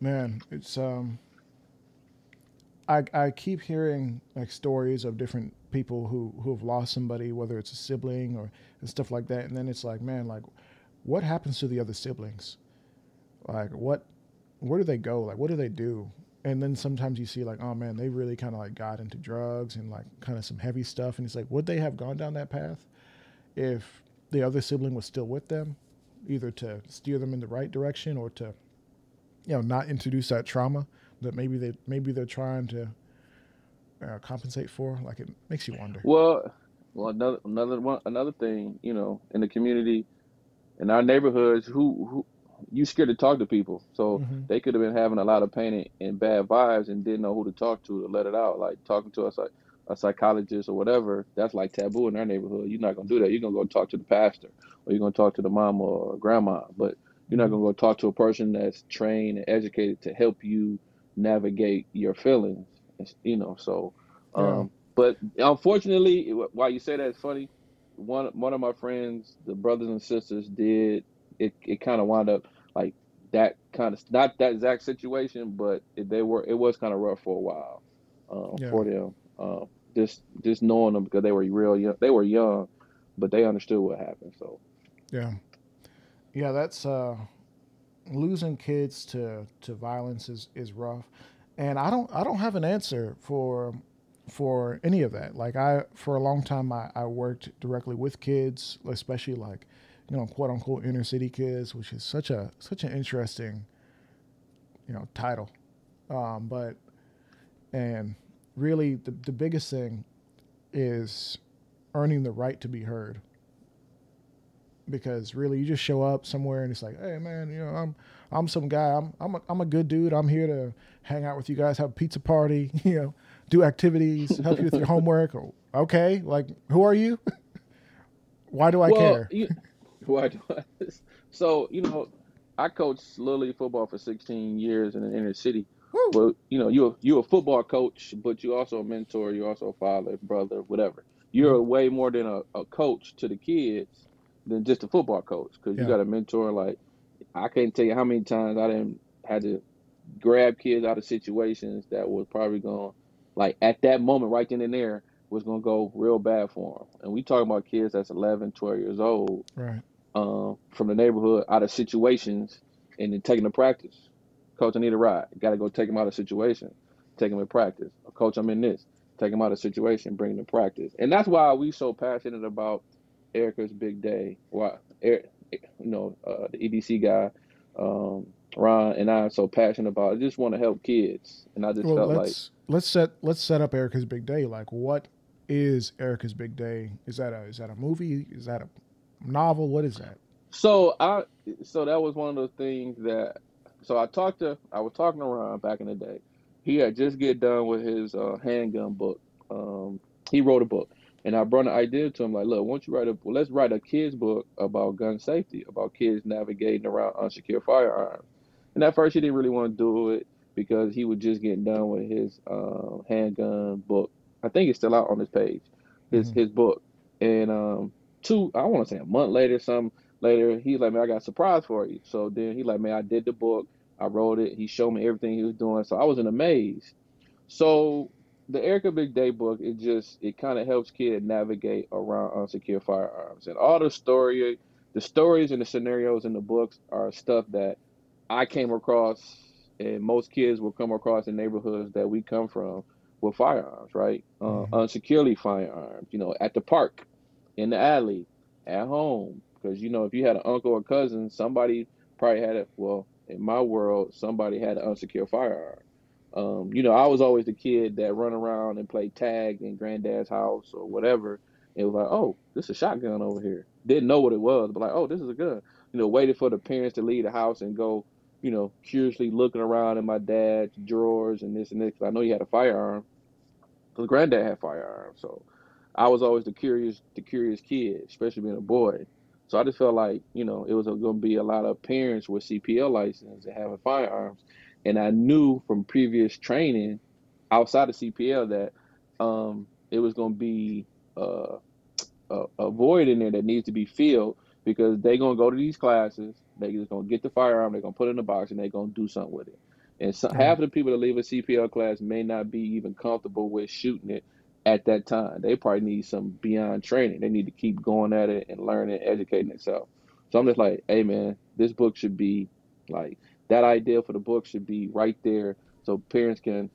Man, it's I keep hearing like stories of different people who have lost somebody, whether it's a sibling or and stuff like that. And then it's like, man, like what happens to the other siblings? Like where do they go? Like, what do they do? And then sometimes you see like, oh man, they really kind of like got into drugs and like kind of some heavy stuff. And it's like, would they have gone down that path if the other sibling was still with them, either to steer them in the right direction or to, you know, not introduce that trauma that maybe they're trying to compensate for? Like, it makes you wonder. Well, another thing, you know, in the community, in our neighborhoods, who you scared to talk to people, so mm-hmm. they could have been having a lot of pain and bad vibes and didn't know who to talk to let it out. Like talking to us, like a psychologist or whatever, that's like taboo in our neighborhood. You're not gonna do that. You're gonna go talk to the pastor, or you're gonna talk to the mama or grandma, but you're not gonna go talk to a person that's trained and educated to help you navigate your feelings, you know. So but unfortunately, while you say that, it's funny, one of my friends, the brothers and sisters did it kind of wound up like that, kind of not that exact situation, but it was kind of rough for a while for them, just knowing them, because they were young, but they understood what happened. So yeah, that's losing kids to violence is rough, and I don't have an answer for any of that. Like for a long time I worked directly with kids, especially like, you know, quote unquote inner city kids, which is such an interesting, you know, title. But really the biggest thing is earning the right to be heard. Because really, you just show up somewhere and it's like, hey man, you know, I'm some guy. I'm a good dude. I'm here to hang out with you guys, have a pizza party, you know, do activities, help you with your homework. Or, okay, like, who are you? Why do I care? Why do I? So, you know, I coached Little League football for 16 years in an inner city. Woo. But you know, you're a football coach, but you're also a mentor. You're also a father, brother, whatever. You're way more than a coach to the kids than just a football coach, because you got a mentor. Like, I can't tell you how many times I didn't had to grab kids out of situations that was probably going, like, at that moment right then and there was going to go real bad for them. And we talking about kids that's 11, 12 years old, right? From the neighborhood, out of situations, and then taking them to practice. Coach, I need a ride. Got to go take them out of situation. Take them to practice. Coach, I'm in this. Take them out of situation, bring them to practice. And that's why we so passionate about Erica's Big Day. The EDC guy, Ron, and I are so passionate about it. I just want to help kids, and I just felt let's set up Erica's Big Day. Like, what is Erica's Big Day? Is that a movie? Is that a novel? What is that? So that was one of those things that. I was talking to Ron back in the day. He had just get done with his handgun book. He wrote a book. And I brought an idea to him, like, look, let's write a kid's book about gun safety, about kids navigating around unsecured firearms. And at first he didn't really want to do it because he was just getting done with his handgun book. I think it's still out on his page, his book. And I want to say a month later, he's like, man, I got a surprise for you. So then he's like, man, I did the book. I wrote it. He showed me everything he was doing. So I was in a maze. So the Erica Big Day book, it kind of helps kids navigate around unsecured firearms, and all the stories and the scenarios in the books are stuff that I came across, and most kids will come across in neighborhoods that we come from with firearms, right? Unsecurely firearms, you know, at the park, in the alley, at home, because you know, if you had an uncle or cousin, somebody probably had it. Well, in my world, somebody had an unsecured firearm. You know, I was always the kid that run around and play tag in granddad's house or whatever. It was like, oh, this is a shotgun over here. Didn't know what it was, but like, oh, this is a gun. You know, waited for the parents to leave the house and go, you know, curiously looking around in my dad's drawers and this and this. Cause I know he had a firearm. Cause granddad had firearms. So I was always the curious kid, especially being a boy. So I just felt like, you know, it was going to be a lot of parents with CPL license and having firearms. And I knew from previous training outside of CPL that it was going to be a void in there that needs to be filled, because they're going to go to these classes. They're just going to get the firearm. They're going to put it in the box, and they're going to do something with it. And so half of the people that leave a CPL class may not be even comfortable with shooting it at that time. They probably need some beyond training. They need to keep going at it and learning, educating themselves. So I'm just like, hey, man, this book should be like that idea for the book should be right there. So parents can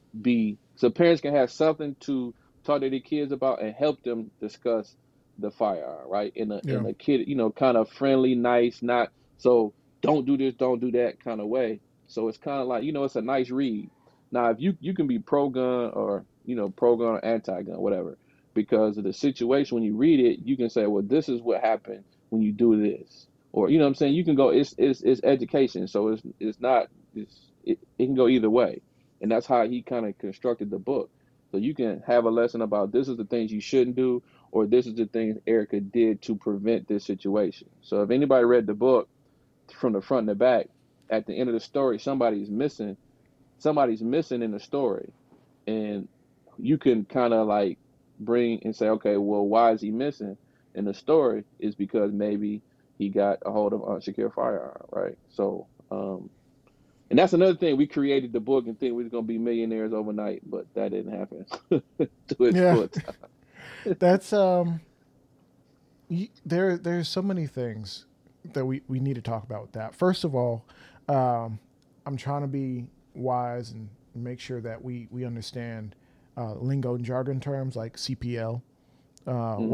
have something to talk to their kids about and help them discuss the firearm, right? In a kid, you know, kind of friendly, nice, not so don't do this, don't do that kind of way. So it's kind of like, you know, it's a nice read. Now, if you can be pro-gun or, you know, pro-gun or anti-gun, whatever, because of the situation, when you read it, you can say, well, this is what happened when you do this. Or, you know what I'm saying? You can go, it's education. So it can go either way. And that's how he kind of constructed the book. So you can have a lesson about this is the things you shouldn't do, or this is the things Erica did to prevent this situation. So if anybody read the book from the front and the back, at the end of the story, somebody's missing in the story. And you can kind of like bring and say, okay, well, why is he missing in the story? Is because maybe he got a hold of an unsecured firearm, right? So, and that's another thing. We created the book and think we were going to be millionaires overnight, but that didn't happen. That's, there's so many things that we need to talk about with that. First of all, I'm trying to be wise and make sure that we understand lingo and jargon terms like CPL. Mm-hmm.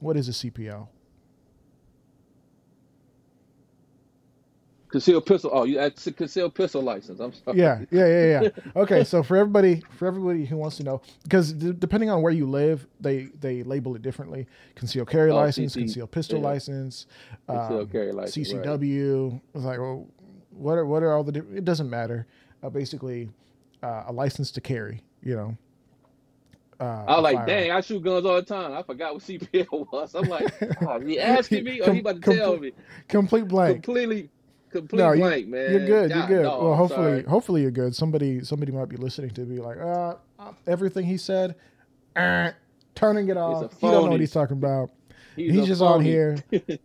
What is a CPL? Concealed pistol. Oh, you had concealed pistol license. I'm sorry. Yeah. Okay, so for everybody who wants to know, because depending on where you live, they label it differently. Concealed carry license, concealed pistol license, concealed carry license, CCW. Right. It's like, well, what are all the? It doesn't matter. Basically, a license to carry. You know. I was like, dang, I shoot guns all the time. I forgot what CPL was. I'm like, oh, he asking me, or he about to tell me? Complete blank. Completely blank, man. You're good. You're good. No, well, hopefully you're good. Somebody might be listening to be like, everything he said, turning it off. He don't know what he's talking about. He's just phony. On here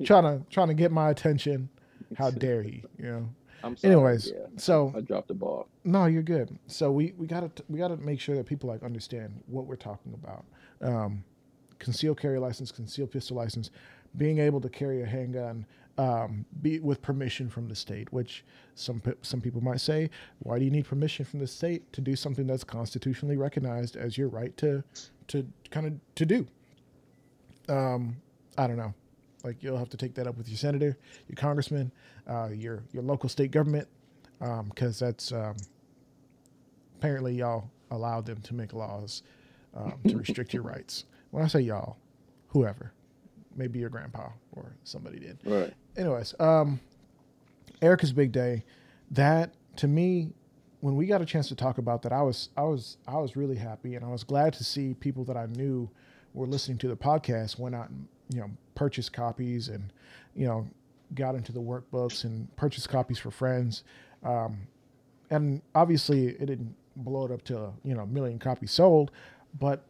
trying to get my attention. How dare he? You know. I'm sorry. Anyways, yeah. So I dropped the ball. No, you're good. So we gotta make sure that people like understand what we're talking about. Concealed carry license, concealed pistol license, being able to carry a handgun. Be with permission from the state, which some people might say, why do you need permission from the state to do something that's constitutionally recognized as your right to do? I don't know. Like, you'll have to take that up with your senator, your congressman, your local state government, because that's apparently y'all allowed them to make laws to restrict your rights. When I say y'all, whoever. Maybe your grandpa or somebody did. Right. Anyways, Erica's Big Day. That, to me, when we got a chance to talk about that, I was really happy, and I was glad to see people that I knew were listening to the podcast went out and, you know, purchased copies and, you know, got into the workbooks and purchased copies for friends. And obviously it didn't blow it up to, you know, 1 million copies sold, but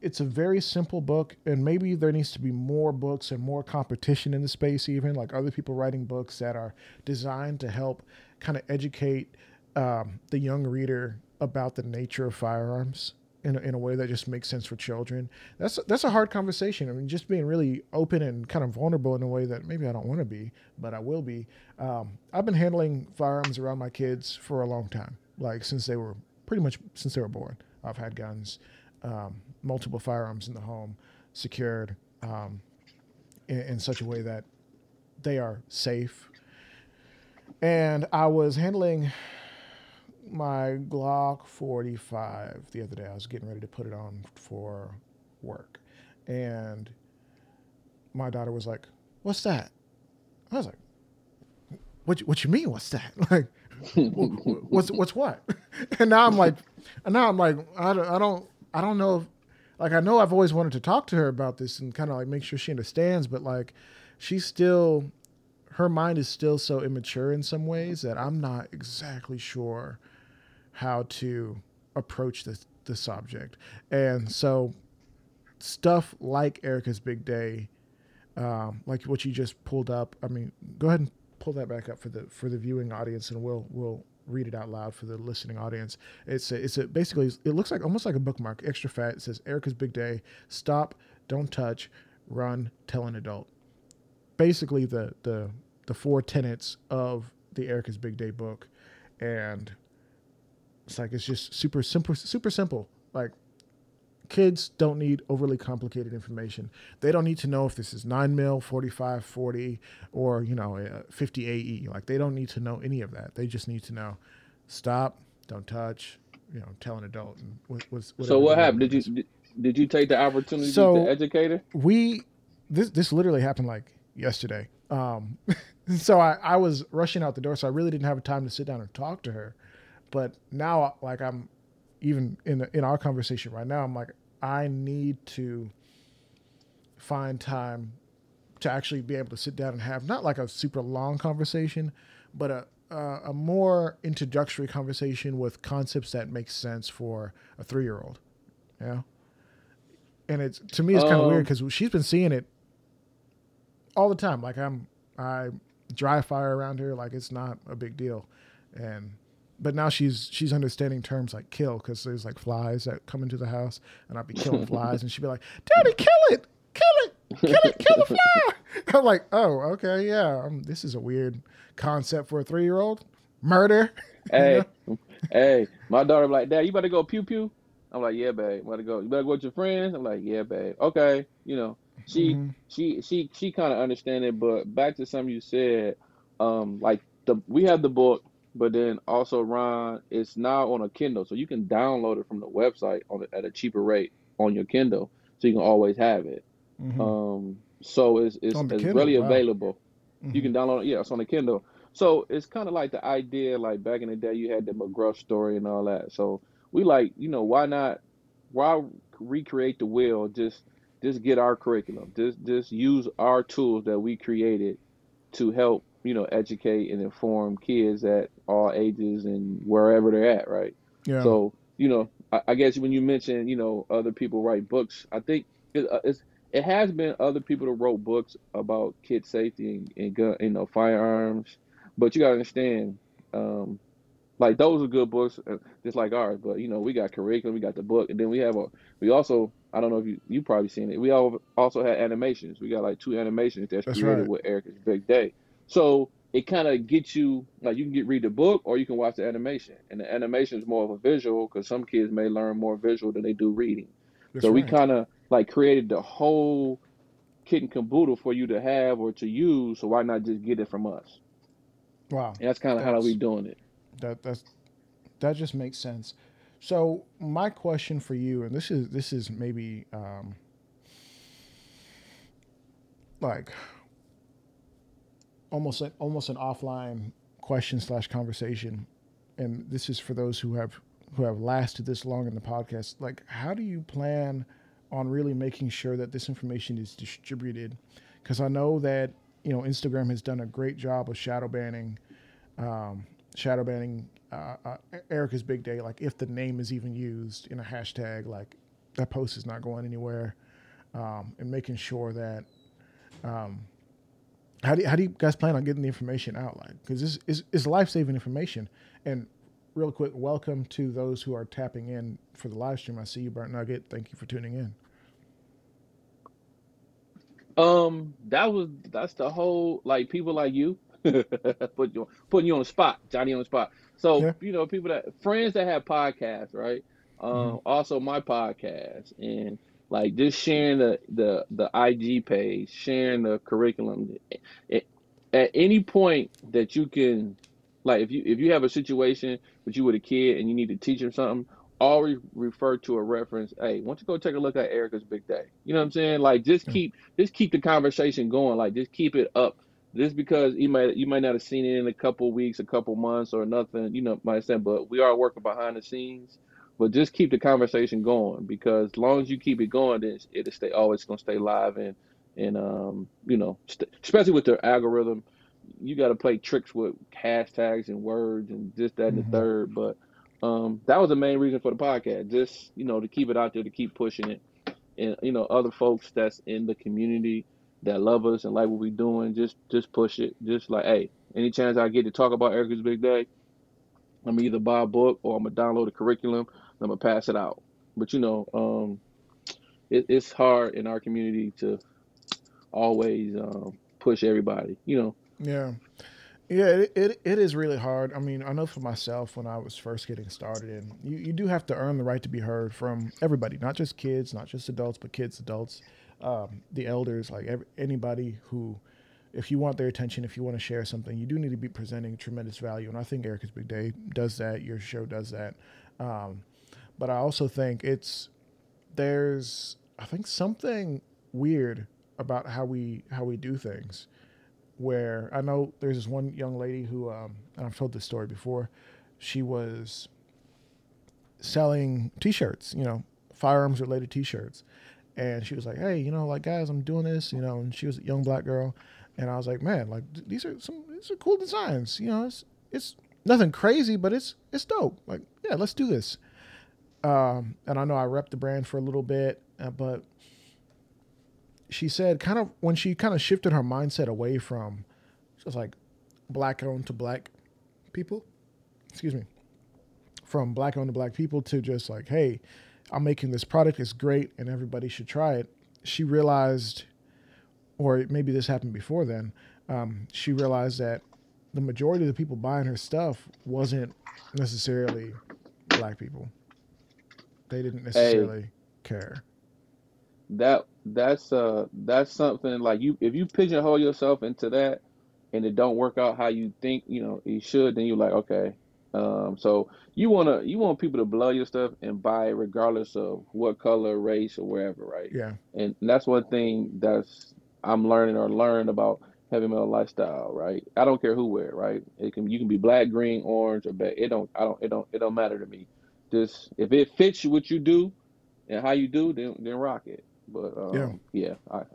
it's a very simple book, and maybe there needs to be more books and more competition in the space, even like other people writing books that are designed to help kind of educate the young reader about the nature of firearms in a way that just makes sense for children. That's a hard conversation. I mean, just being really open and kind of vulnerable in a way that maybe I don't want to be, but I will be. I've been handling firearms around my kids for a long time, like since they were born. I've had guns. Multiple firearms in the home, secured in such a way that they are safe. And I was handling my Glock 45 the other day. I was getting ready to put it on for work. And my daughter was like, "What's that?" I was like, what you mean, what's that? Like, what's what? And now I'm like, I don't know if, like, I know I've always wanted to talk to her about this and kind of like make sure she understands, but like, her mind is still so immature in some ways that I'm not exactly sure how to approach the subject. And so stuff like Erica's Big Day, like what you just pulled up. I mean, go ahead and pull that back up for the viewing audience, and we'll read it out loud for the listening audience. It's basically, it looks like almost like a bookmark, extra fat. It says Erica's Big Day. Stop. Don't touch. Run. Tell an adult. Basically the four tenets of the Erica's Big Day book. And it's like, it's just super simple, super simple. Like, kids don't need overly complicated information. They don't need to know if this is 9mm, 45, 40, or, 50 AE. Like, they don't need to know any of that. They just need to know, stop, don't touch, tell an adult. And so what happened? Did you take the opportunity to educate her? This literally happened like yesterday. So I was rushing out the door, so I really didn't have time to sit down and talk to her. But now, like, I'm even in our conversation right now, I'm like, I need to find time to actually be able to sit down and have not like a super long conversation, but a more introductory conversation with concepts that make sense for a 3-year-old. And it's, to me, it's kind of weird because she's been seeing it all the time. Like, I dry fire around her. Like, it's not a big deal. But now she's understanding terms like kill, because there's like flies that come into the house, and I'll be killing flies, and she'd be like, "Daddy, kill it, kill the fly." I'm like, "Oh, okay, yeah, this is a weird concept for a 3-year-old. Murder." Hey, my daughter be like, "Dad, you about to go pew pew?" I'm like, "Yeah, babe, I'm about to go. You better go with your friends." I'm like, "Yeah, babe, okay." She kind of understand it. But back to something you said, we have the book. But then also, Ron, it's now on a Kindle, so you can download it from the website at a cheaper rate on your Kindle, so you can always have it. Mm-hmm. So it's Kindle, really available. Mm-hmm. You can download it. Yeah, it's on the Kindle. So it's kind of like the idea, like back in the day, you had the McGruff story and all that. So we like, why not? Why recreate the wheel? Just get our curriculum. Just use our tools that we created to help. Educate and inform kids at all ages and wherever they're at, right? Yeah. So, I guess when you mention, other people write books, I think it has been other people that wrote books about kid safety and gun, firearms. But you got to understand, like, those are good books, just like ours. But, we got curriculum, we got the book. And then we also, I don't know if you probably seen it. We also had animations. We got like 2 animations that's created right. with Erica's Big Day. So it kind of gets you, like, you can read the book or you can watch the animation. And the animation is more of a visual, because some kids may learn more visual than they do reading. That's so right. We kind of like created the whole kit and caboodle for you to have or to use. So why not just get it from us? Wow. And that's kind of how we doing it. That just makes sense. So my question for you, and this is maybe almost an offline question / conversation. And this is for those who have lasted this long in the podcast. Like, how do you plan on really making sure that this information is distributed? Because I know that, Instagram has done a great job of shadow banning Erica's Big Day. Like, if the name is even used in a hashtag, like, that post is not going anywhere. And making sure that, how do you guys plan on getting the information out? Like, because this is life-saving information. And real quick, welcome to those who are tapping in for the live stream. I see you, Burnt Nugget. Thank you for tuning in. That's the whole, like, people like you, putting you on the spot, Johnny on the spot. So, yeah. People friends that have podcasts, right? Also my podcast, and like just sharing the IG page, sharing the curriculum. At any point that you can, like, if you have a situation with you with a kid and you need to teach them something, always refer to a reference. Hey, why don't you go take a look at Erica's Big Day? You know what I'm saying? Like, just keep the conversation going. Like, just keep it up. Just because you might not have seen it in a couple weeks, a couple months, or nothing. But we are working behind the scenes. But just keep the conversation going, because as long as you keep it going, then it's gonna stay live and especially with their algorithm, you got to play tricks with hashtags and words and this, that, and the third. But that was the main reason for the podcast, just to keep it out there, to keep pushing it, and other folks that's in the community that love us and like what we're doing, just push it, just like, hey, any chance I get to talk about Erica's Big Day, I'm either buy a book or I'm gonna download a curriculum and I'm gonna pass it out. But you know, it's hard in our community to always push everybody. You know. Yeah. Yeah, it is really hard. I mean, I know for myself when I was first getting started, and you do have to earn the right to be heard from everybody, not just kids, not just adults, but kids, adults, the elders, like anybody who, if you want their attention, if you want to share something, you do need to be presenting tremendous value. And I think Erica's Big Day does that. Your show does that. But I also think there's something weird about how we do things. Where I know there's this one young lady who, and I've told this story before, she was selling T-shirts, you know, firearms-related T-shirts. And she was like, hey, you know, like, guys, I'm doing this, you know, and she was a young black girl. And I was like, man, like, these are cool designs. You know, it's nothing crazy, but it's dope. Like, yeah, let's do this. And I know I repped the brand for a little bit, but she said kind of when she kind of shifted her mindset away from just like black owned to black people, from black owned to black people to just like, hey, I'm making this product. It's great. And everybody should try it. She realized, or maybe this happened before then. She realized that the majority of the people buying her stuff wasn't necessarily black people. They didn't necessarily care. That's something like if you pigeonhole yourself into that and it don't work out how you think, you know, you should, then you're like, okay. So you want people to love your stuff and buy it regardless of what color, race or wherever. Right. Yeah. And that's one thing I'm learning about heavy metal lifestyle. Right. I don't care who wear it. Right. You can be black, green, orange, or black. It don't matter to me. Just if it fits what you do and how you do, then rock it. But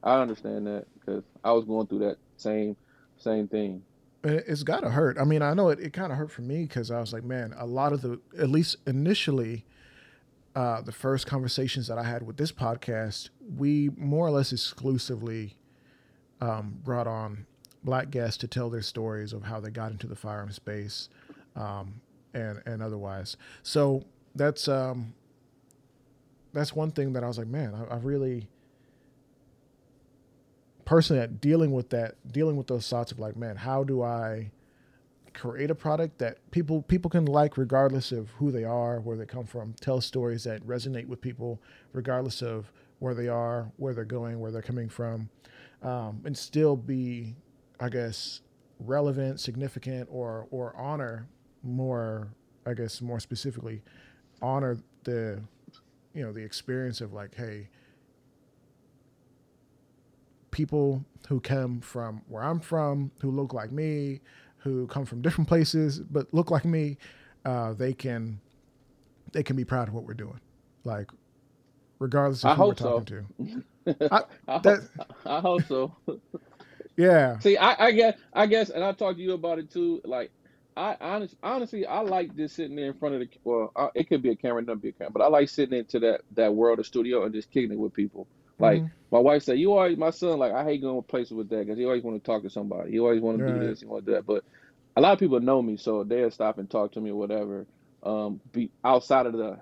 I understand that because I was going through that same thing. It's got to hurt. I mean, I know it kind of hurt for me because I was like, man, a lot of at least initially, the first conversations that I had with this podcast, we more or less exclusively brought on black guests to tell their stories of how they got into the firearm space and otherwise. So that's... that's one thing that I was like, man, I really personally dealing with those thoughts of like, man, how do I create a product that people can like regardless of who they are, where they come from, tell stories that resonate with people regardless of where they are, where they're going, where they're coming from, and still be, I guess, relevant, significant, or honor more, I guess, more specifically, honor the... you know, the experience of like, hey, people who come from where I'm from, who look like me, who come from different places, but look like me, they can be proud of what we're doing. Like, regardless of who we're talking to. I hope so. Yeah. See, I guess, and I talked to you about it too. Like, I honestly, I like just sitting there in front of it could be a camera, not be a camera, but I like sitting into that world of studio and just kicking it with people. Like my wife said, my son, like I hate going places with that because he always want to talk to somebody. He always want to do this, he want to do that. But a lot of people know me, so they'll stop and talk to me or whatever. Be outside of the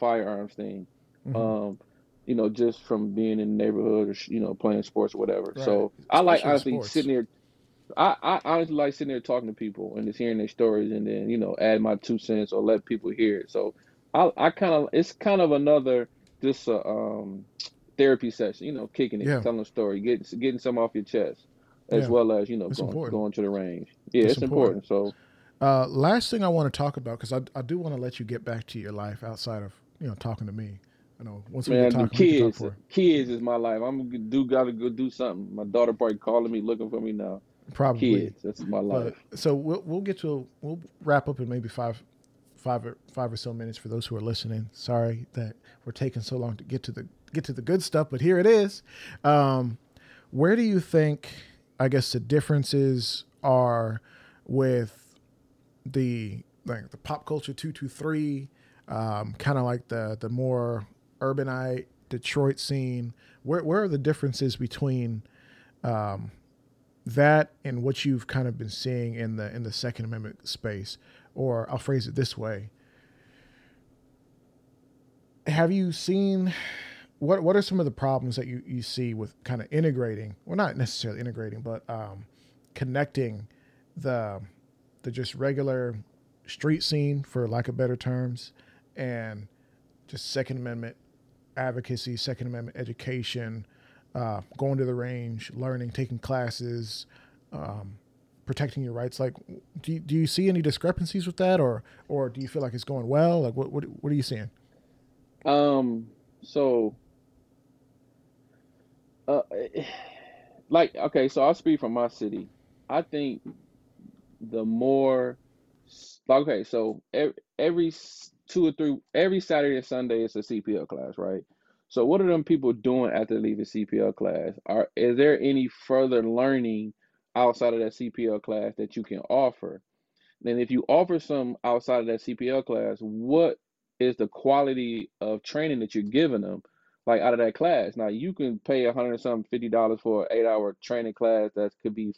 firearms thing, you know, just from being in the neighborhood or you know playing sports or whatever. Right. So I like honestly sitting there. I honestly like sitting there talking to people and just hearing their stories and then, you know, add my 2 cents or let people hear it. So it's kind of another, just a therapy session, you know, kicking it, telling a story, getting some off your chest as well as, you know, going to the range. Yeah, it's important. So last thing I want to talk about, because I do want to let you get back to your life outside of, you know, talking to me. You know, kids is my life. Gotta go do something. My daughter probably calling me, looking for me now. Probably. Kids, that's my life. But, so we'll wrap up in maybe five or so minutes for those who are listening. Sorry that we're taking so long to get to the good stuff, but here it is. Where do you think, I guess, the differences are with the Pop Culture 223, kind of like the more urbanite Detroit scene? Where are the differences between that and what you've kind of been seeing in the Second Amendment space, or I'll phrase it this way. Have you seen, what are some of the problems that you see with kind of integrating, well, not necessarily integrating, but connecting the just regular street scene, for lack of better terms, and just Second Amendment advocacy, Second Amendment education, going to the range, learning, taking classes, protecting your rights? Like, do you see any discrepancies with that, or do you feel like it's going well? Like, what are you seeing? So I'll speak from my city. I think the more, okay, so every 2 or 3, every Saturday and Sunday is a CPL class, right? So what are them people doing after they leave the CPL class? Is there any further learning outside of that CPL class that you can offer? Then if you offer some outside of that CPL class, what is the quality of training that you're giving them, like, out of that class? Now, you can pay $150 for an 8-hour training class that could be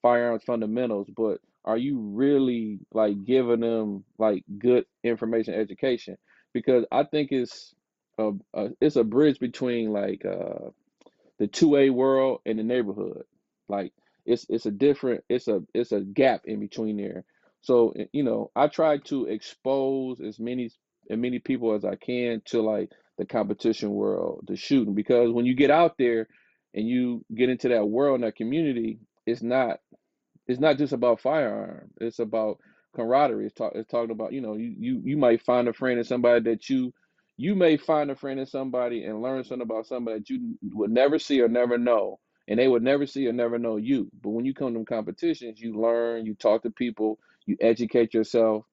firearms fundamentals, but are you really, like, giving them, like, good information education? Because I think it's a bridge between, like, the 2A world and the neighborhood. Like, it's a gap in between there. So, you know, I try to expose as many people as I can to, like, the competition world, the shooting, because when you get out there and you get into that world and that community, it's not just about firearms. It's about camaraderie. It's talking about, you know, you might find a friend in somebody that you may find a friend in somebody and learn something about somebody that you would never see or never know, and they would never see or never know you. But when you come to competitions, you learn, you talk to people, you educate yourself,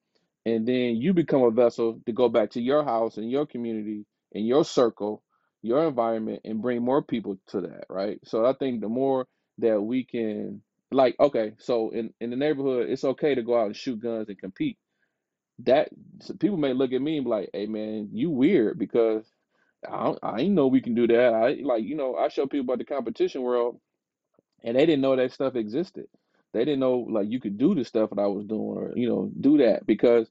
and then you become a vessel to go back to your house and your community and your circle, your environment, and bring more people to that, right? So I think the more that we can, like, okay, so in the neighborhood, it's okay to go out and shoot guns and compete. That, so people may look at me and be like, hey, man, you weird, because I ain't know we can do that. I show people about the competition world, and they didn't know that stuff existed. They didn't know, like, you could do the stuff that I was doing, or, you know, do that, because,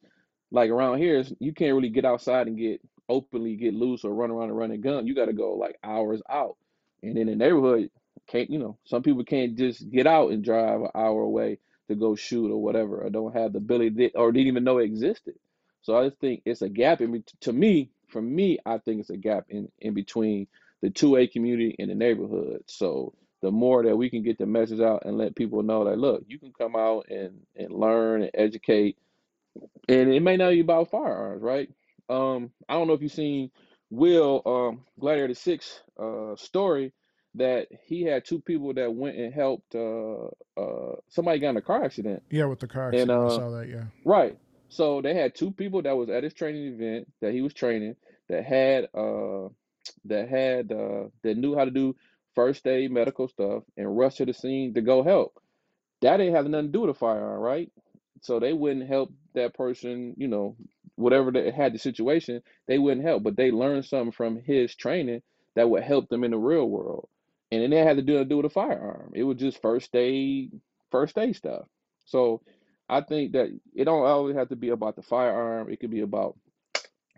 like, around here, you can't really get outside and get loose or run around and run a gun. You got to go, like, hours out. And in the neighborhood, some people can't just get out and drive an hour away to go shoot or whatever, or don't have the ability, or didn't even know it existed. So I just think it's a gap in between the 2A community and the neighborhood. So the more that we can get the message out and let people know that, look, you can come out and learn and educate, and it may not be about firearms, right? I don't know if you've seen Will, Gladiator 6 story, that he had 2 people that went and helped somebody got in a car accident. Yeah, with the car accident, I saw that, yeah. Right. So they had 2 people that was at his training event that he was training that knew how to do first aid medical stuff and rushed to the scene to go help. That didn't have nothing to do with a firearm, right? So they wouldn't help that person, you know, whatever they had the situation, they wouldn't help, but they learned something from his training that would help them in the real world. And then they had to do with a firearm. It was just first aid stuff. So I think that it don't always have to be about the firearm. It could be about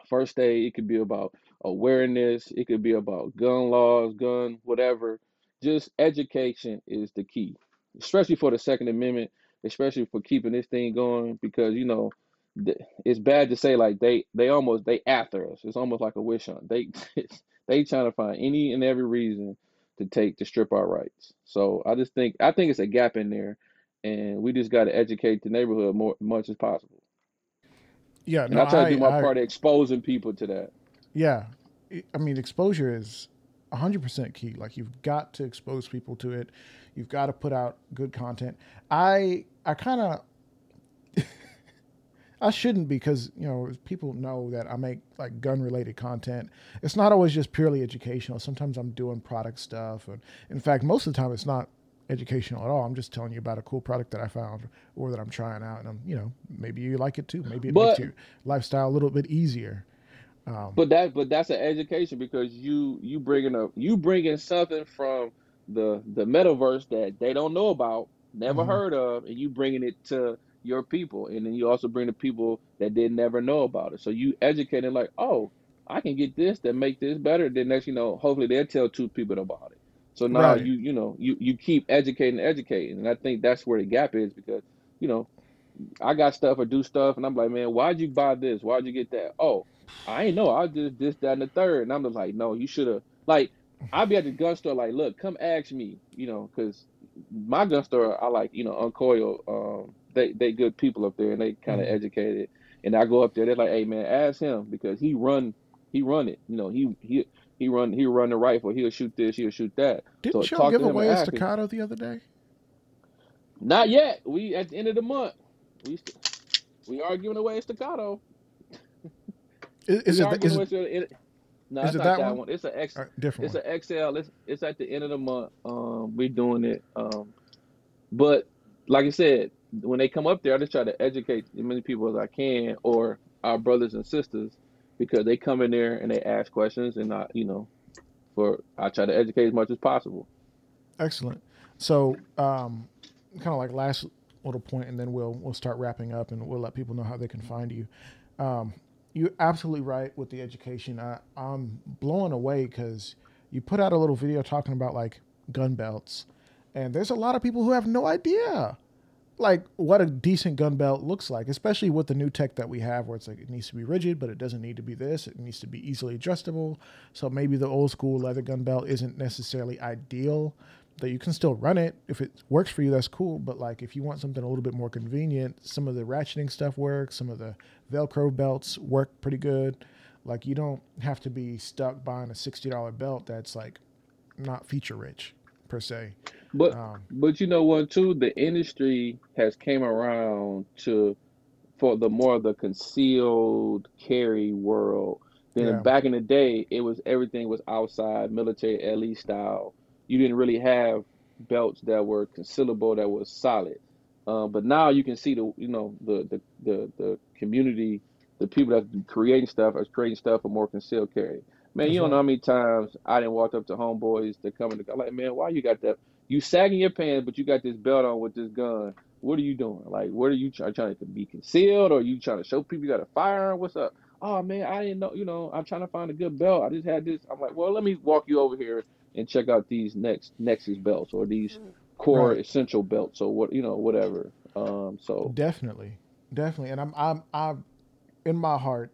first aid. It could be about awareness. It could be about gun laws, whatever. Just education is the key, especially for the Second Amendment, especially for keeping this thing going, because, you know, it's bad to say, like, they after us. It's almost like a witch hunt. They trying to find any and every reason to strip our rights. So I think it's a gap in there, and we just got to educate the neighborhood much as possible. Yeah, and I try to do my part of exposing people to that. Yeah, I mean, exposure is 100% key. Like, you've got to expose people to it. You've got to put out good content. I kind of I shouldn't, because, you know, people know that I make, like, gun related content. It's not always just purely educational. Sometimes I'm doing product stuff, and in fact, most of the time it's not educational at all. I'm just telling you about a cool product that I found or that I'm trying out, and I'm, you know, maybe you like it too. Maybe it makes your lifestyle a little bit easier. But that's an education, because you bringing something from the metaverse that they don't know about, never heard of, and you bringing it to your people. And then you also bring the people that didn't never know about it. So you educate them like, oh, I can get this that make this better. Then next, you know, hopefully they'll tell two people about it. So now you keep educating. And I think that's where the gap is, because, you know, I got stuff or do stuff and I'm like, man, why'd you buy this? Why'd you get that? Oh, I ain't know. I just this, that, and the third. And I'm just like, no, you should have. Like, I'll be at the gun store like, look, come ask me, you know, because my gun store, I like, you know, Uncoil, they good people up there and they kind of educated. And I go up there, they're like, hey, man, ask him, because he run it. You know, he run the rifle. He'll shoot this, he'll shoot that. Didn't y'all give away a Staccato the other day? Not yet. We, at the end of the month, we are giving away a Staccato. Is it that one? It's an X. Right, different. It's an XL. It's at the end of the month. We're doing it. But like I said, when they come up there, I just try to educate as many people as I can, or our brothers and sisters, because they come in there and they ask questions, and I try to educate as much as possible. Excellent. So, kind of like last little point, and then we'll start wrapping up, and we'll let people know how they can find you. You're absolutely right with the education. I'm blown away because you put out a little video talking about like gun belts, and there's a lot of people who have no idea like what a decent gun belt looks like, especially with the new tech that we have, where it's like it needs to be rigid, but it doesn't need to be this. It needs to be easily adjustable. So maybe the old school leather gun belt isn't necessarily ideal, that you can still run it. If it works for you, that's cool. But like, if you want something a little bit more convenient, some of the ratcheting stuff works. Some of the Velcro belts work pretty good. Like, you don't have to be stuck buying a $60 belt that's like not feature rich per se. But you know what too, the industry has came around to for the more of the concealed carry world. Then back in the day, it was everything was outside military LE style. You didn't really have belts that were concealable, that was solid. But now you can see the community, the people that's creating stuff are creating stuff for more concealed carry. Man, you don't know how many times I didn't walk up to homeboys that come in. I'm like, man, why you got that? You sagging your pants, but you got this belt on with this gun. What are you doing? Like, what are you trying to be concealed, or you trying to show people you got a firearm? What's up? Oh man, I didn't know. You know, I'm trying to find a good belt. I just had this. I'm like, well, let me walk you over here and check out these Nexus belts, or these core essential belts, or what, you know, whatever. So definitely. And I'm in my heart,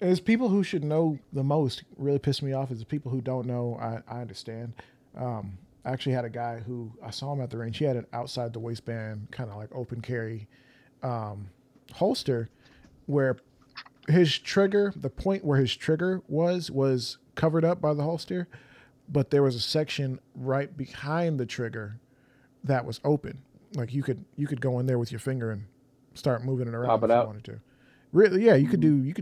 as people who should know the most really piss me off is the people who don't know. I understand. I actually had a guy who I saw him at the range. He had an outside the waistband, kind of like open carry, holster, where his trigger, the point where his trigger was covered up by the holster, but there was a section right behind the trigger that was open. Like, you could go in there with your finger and start moving it around if you wanted to. Really, yeah, you could do.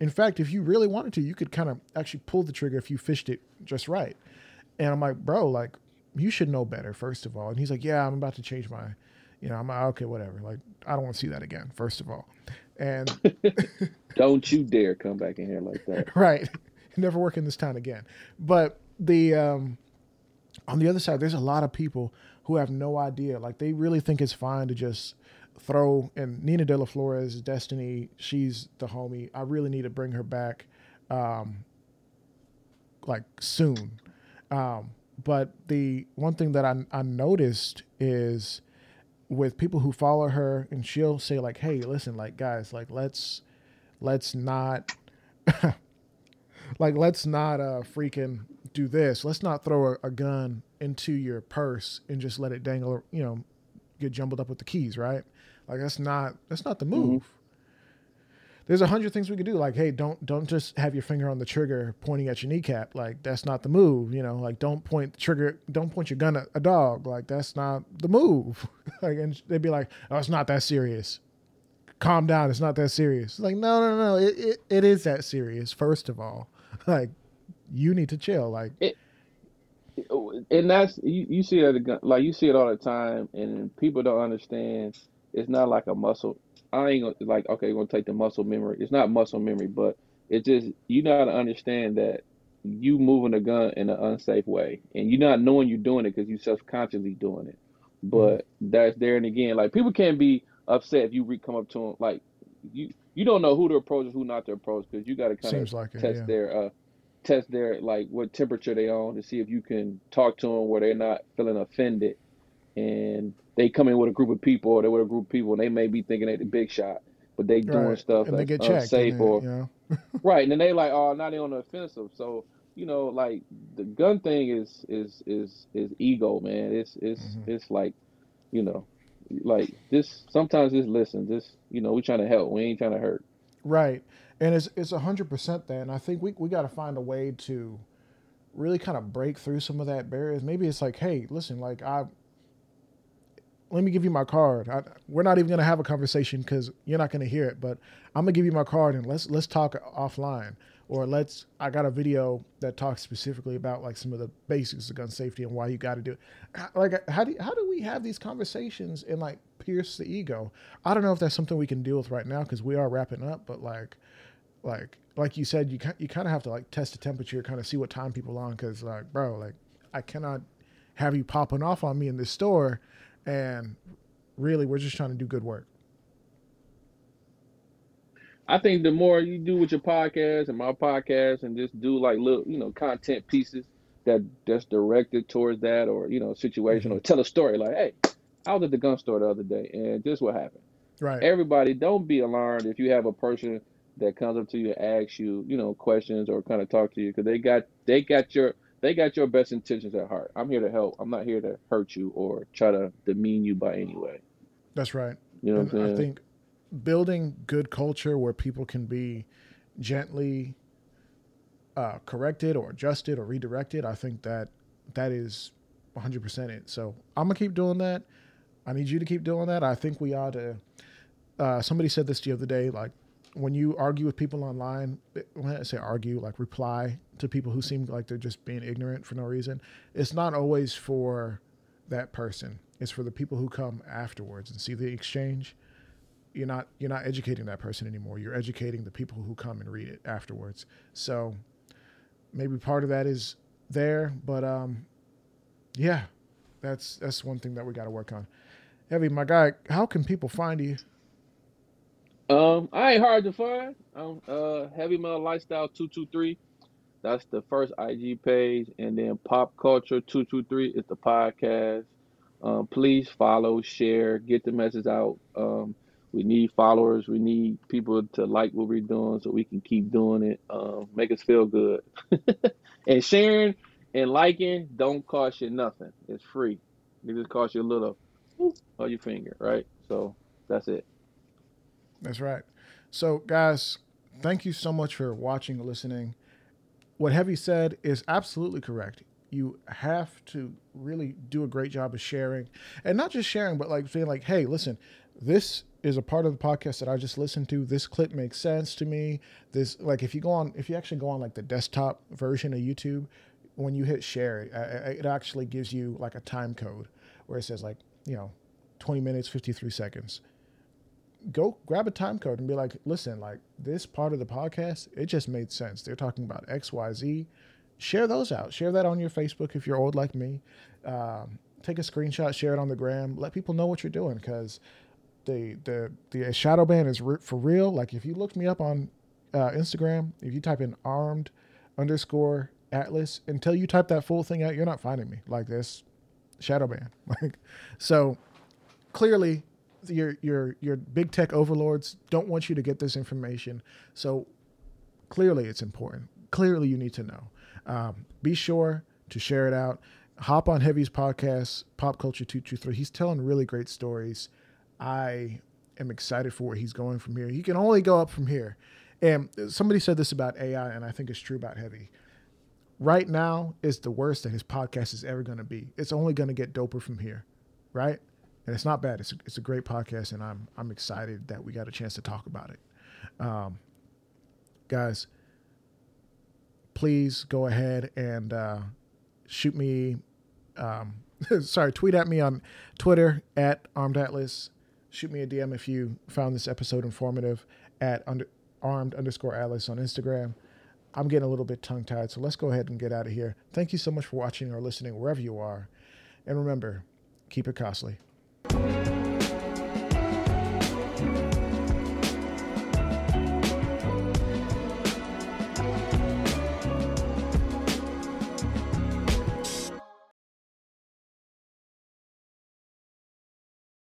In fact, if you really wanted to, you could kind of actually pull the trigger if you fished it just right. And I'm like, bro, like, you should know better, first of all. And he's like, yeah, I'm about to change my, you know, I'm like, okay, whatever. Like, I don't want to see that again, first of all. And don't you dare come back in here like that. Right. Never work in this town again. But the on the other side, there's a lot of people who have no idea. Like, they really think it's fine to just throw. And Nina De La Flores, Destiny, she's the homie. I really need to bring her back, like, soon. But the one thing that I noticed is with people who follow her, and she'll say like, hey, listen, like, guys, like, let's not like, let's not freaking do this. Let's not throw a gun into your purse and just let it dangle, you know, get jumbled up with the keys, right? Like, that's not the move. Mm-hmm. There's 100 things we could do. Like, hey, don't just have your finger on the trigger pointing at your kneecap. Like, that's not the move, you know. Like, don't point your gun at a dog. Like, that's not the move. Like, and they'd be like, oh, it's not that serious. Calm down, it's not that serious. It's like, no. It is that serious, first of all. Like, you need to chill. Like, and that's you see that, like, you see it all the time, and people don't understand. It's not like a muscle. I ain't gonna, like, okay, you're gonna take the muscle memory. It's not muscle memory, but it's just, you know how to understand that you moving a gun in an unsafe way, and you're not knowing you're doing it because you're subconsciously doing it. But that's there, and again, like, people can't be upset if you come up to them. Like, you don't know who to approach and who not to approach, because you got to kind of test their like what temperature they on to see if you can talk to them where they're not feeling offended. And they come in with a group of people, or they're with a group of people, and they may be thinking they the big shot, but they doing stuff and they get unsafe checked, or you know? Right, and then they like, oh, now they on the offensive. So, you know, like, the gun thing is ego, man. It's like, you know, like, this sometimes just listen, just, you know, we trying to help, we ain't trying to hurt. Right. And it's 100% that. And I think we got to find a way to really kind of break through some of that barriers. Maybe it's like, hey, listen, like, let me give you my card. We're not even going to have a conversation because you're not going to hear it, but I'm going to give you my card and let's talk offline, or I got a video that talks specifically about like some of the basics of gun safety and why you got to do it. Like, how do we have these conversations and like pierce the ego? I don't know if that's something we can deal with right now, because we are wrapping up, but like you said, you kind of have to like test the temperature, kind of see what time people on. Cause like, bro, like, I cannot have you popping off on me in this store. And really, we're just trying to do good work. I think the more you do with your podcast and my podcast, and just do like little, you know, content pieces that's directed towards that, or, you know, situation, or tell a story like, hey, I was at the gun store the other day and this is what happened. Right. Everybody, don't be alarmed if you have a person that comes up to you and asks you, you know, questions or kind of talk to you, because they got your best intentions at heart. I'm here to help. I'm not here to hurt you or try to demean you by any way. That's right. You know what I'm saying? I think building good culture where people can be gently corrected or adjusted or redirected, I think that is 100% it. So I'm going to keep doing that. I need you to keep doing that. I think we ought to... somebody said this the other day, like, when you argue with people online, when I say argue, like reply to people who seem like they're just being ignorant for no reason, it's not always for that person. It's for the people who come afterwards and see the exchange. You're not educating that person anymore. You're educating the people who come and read it afterwards. So maybe part of that is there, but yeah, that's one thing that we got to work on. Heavy, my guy, how can people find you? I ain't hard to find. I'm Heavy Metal Lifestyle 223. That's the first IG page, and then Pop Culture 223 is the podcast. Please follow, share, get the message out. We need followers. We need people to like what we're doing so we can keep doing it. Make us feel good. And sharing and liking don't cost you nothing. It's free. It just costs you a little on your finger, right? So that's it. That's right. So, guys, thank you so much for watching and listening. What Heavy said is absolutely correct. You have to really do a great job of sharing, and not just sharing, but like being like, hey, listen, this is a part of the podcast that I just listened to. This clip makes sense to me. This, like, if you actually go on like the desktop version of YouTube, when you hit share, it actually gives you like a time code where it says like, you know, 20 minutes, 53 seconds. Go grab a time code and be like, listen, like this part of the podcast, it just made sense. They're talking about X, Y, Z. Share those out. Share that on your Facebook if you're old like me. Take a screenshot, share it on the gram. Let people know what you're doing, because the shadow ban is for real. Like, if you looked me up on Instagram, if you type in Armed_Atlas, until you type that full thing out, you're not finding me. Like, this shadow ban. Like, so clearly... Your big tech overlords don't want you to get this information. So clearly it's important. Clearly you need to know. Be sure to share it out. Hop on Heavy's podcast, Pop Culture 223. He's telling really great stories. I am excited for where he's going from here. He can only go up from here. And somebody said this about AI, and I think it's true about Heavy. Right now is the worst that his podcast is ever going to be. It's only going to get doper from here, right? And it's not bad. It's a great podcast, and I'm excited that we got a chance to talk about it. Guys, please go ahead and shoot me. Tweet at me on Twitter at Armed Atlas. Shoot me a DM if you found this episode informative at Armed_Atlas on Instagram. I'm getting a little bit tongue-tied, so let's go ahead and get out of here. Thank you so much for watching or listening wherever you are. And remember, keep it costly.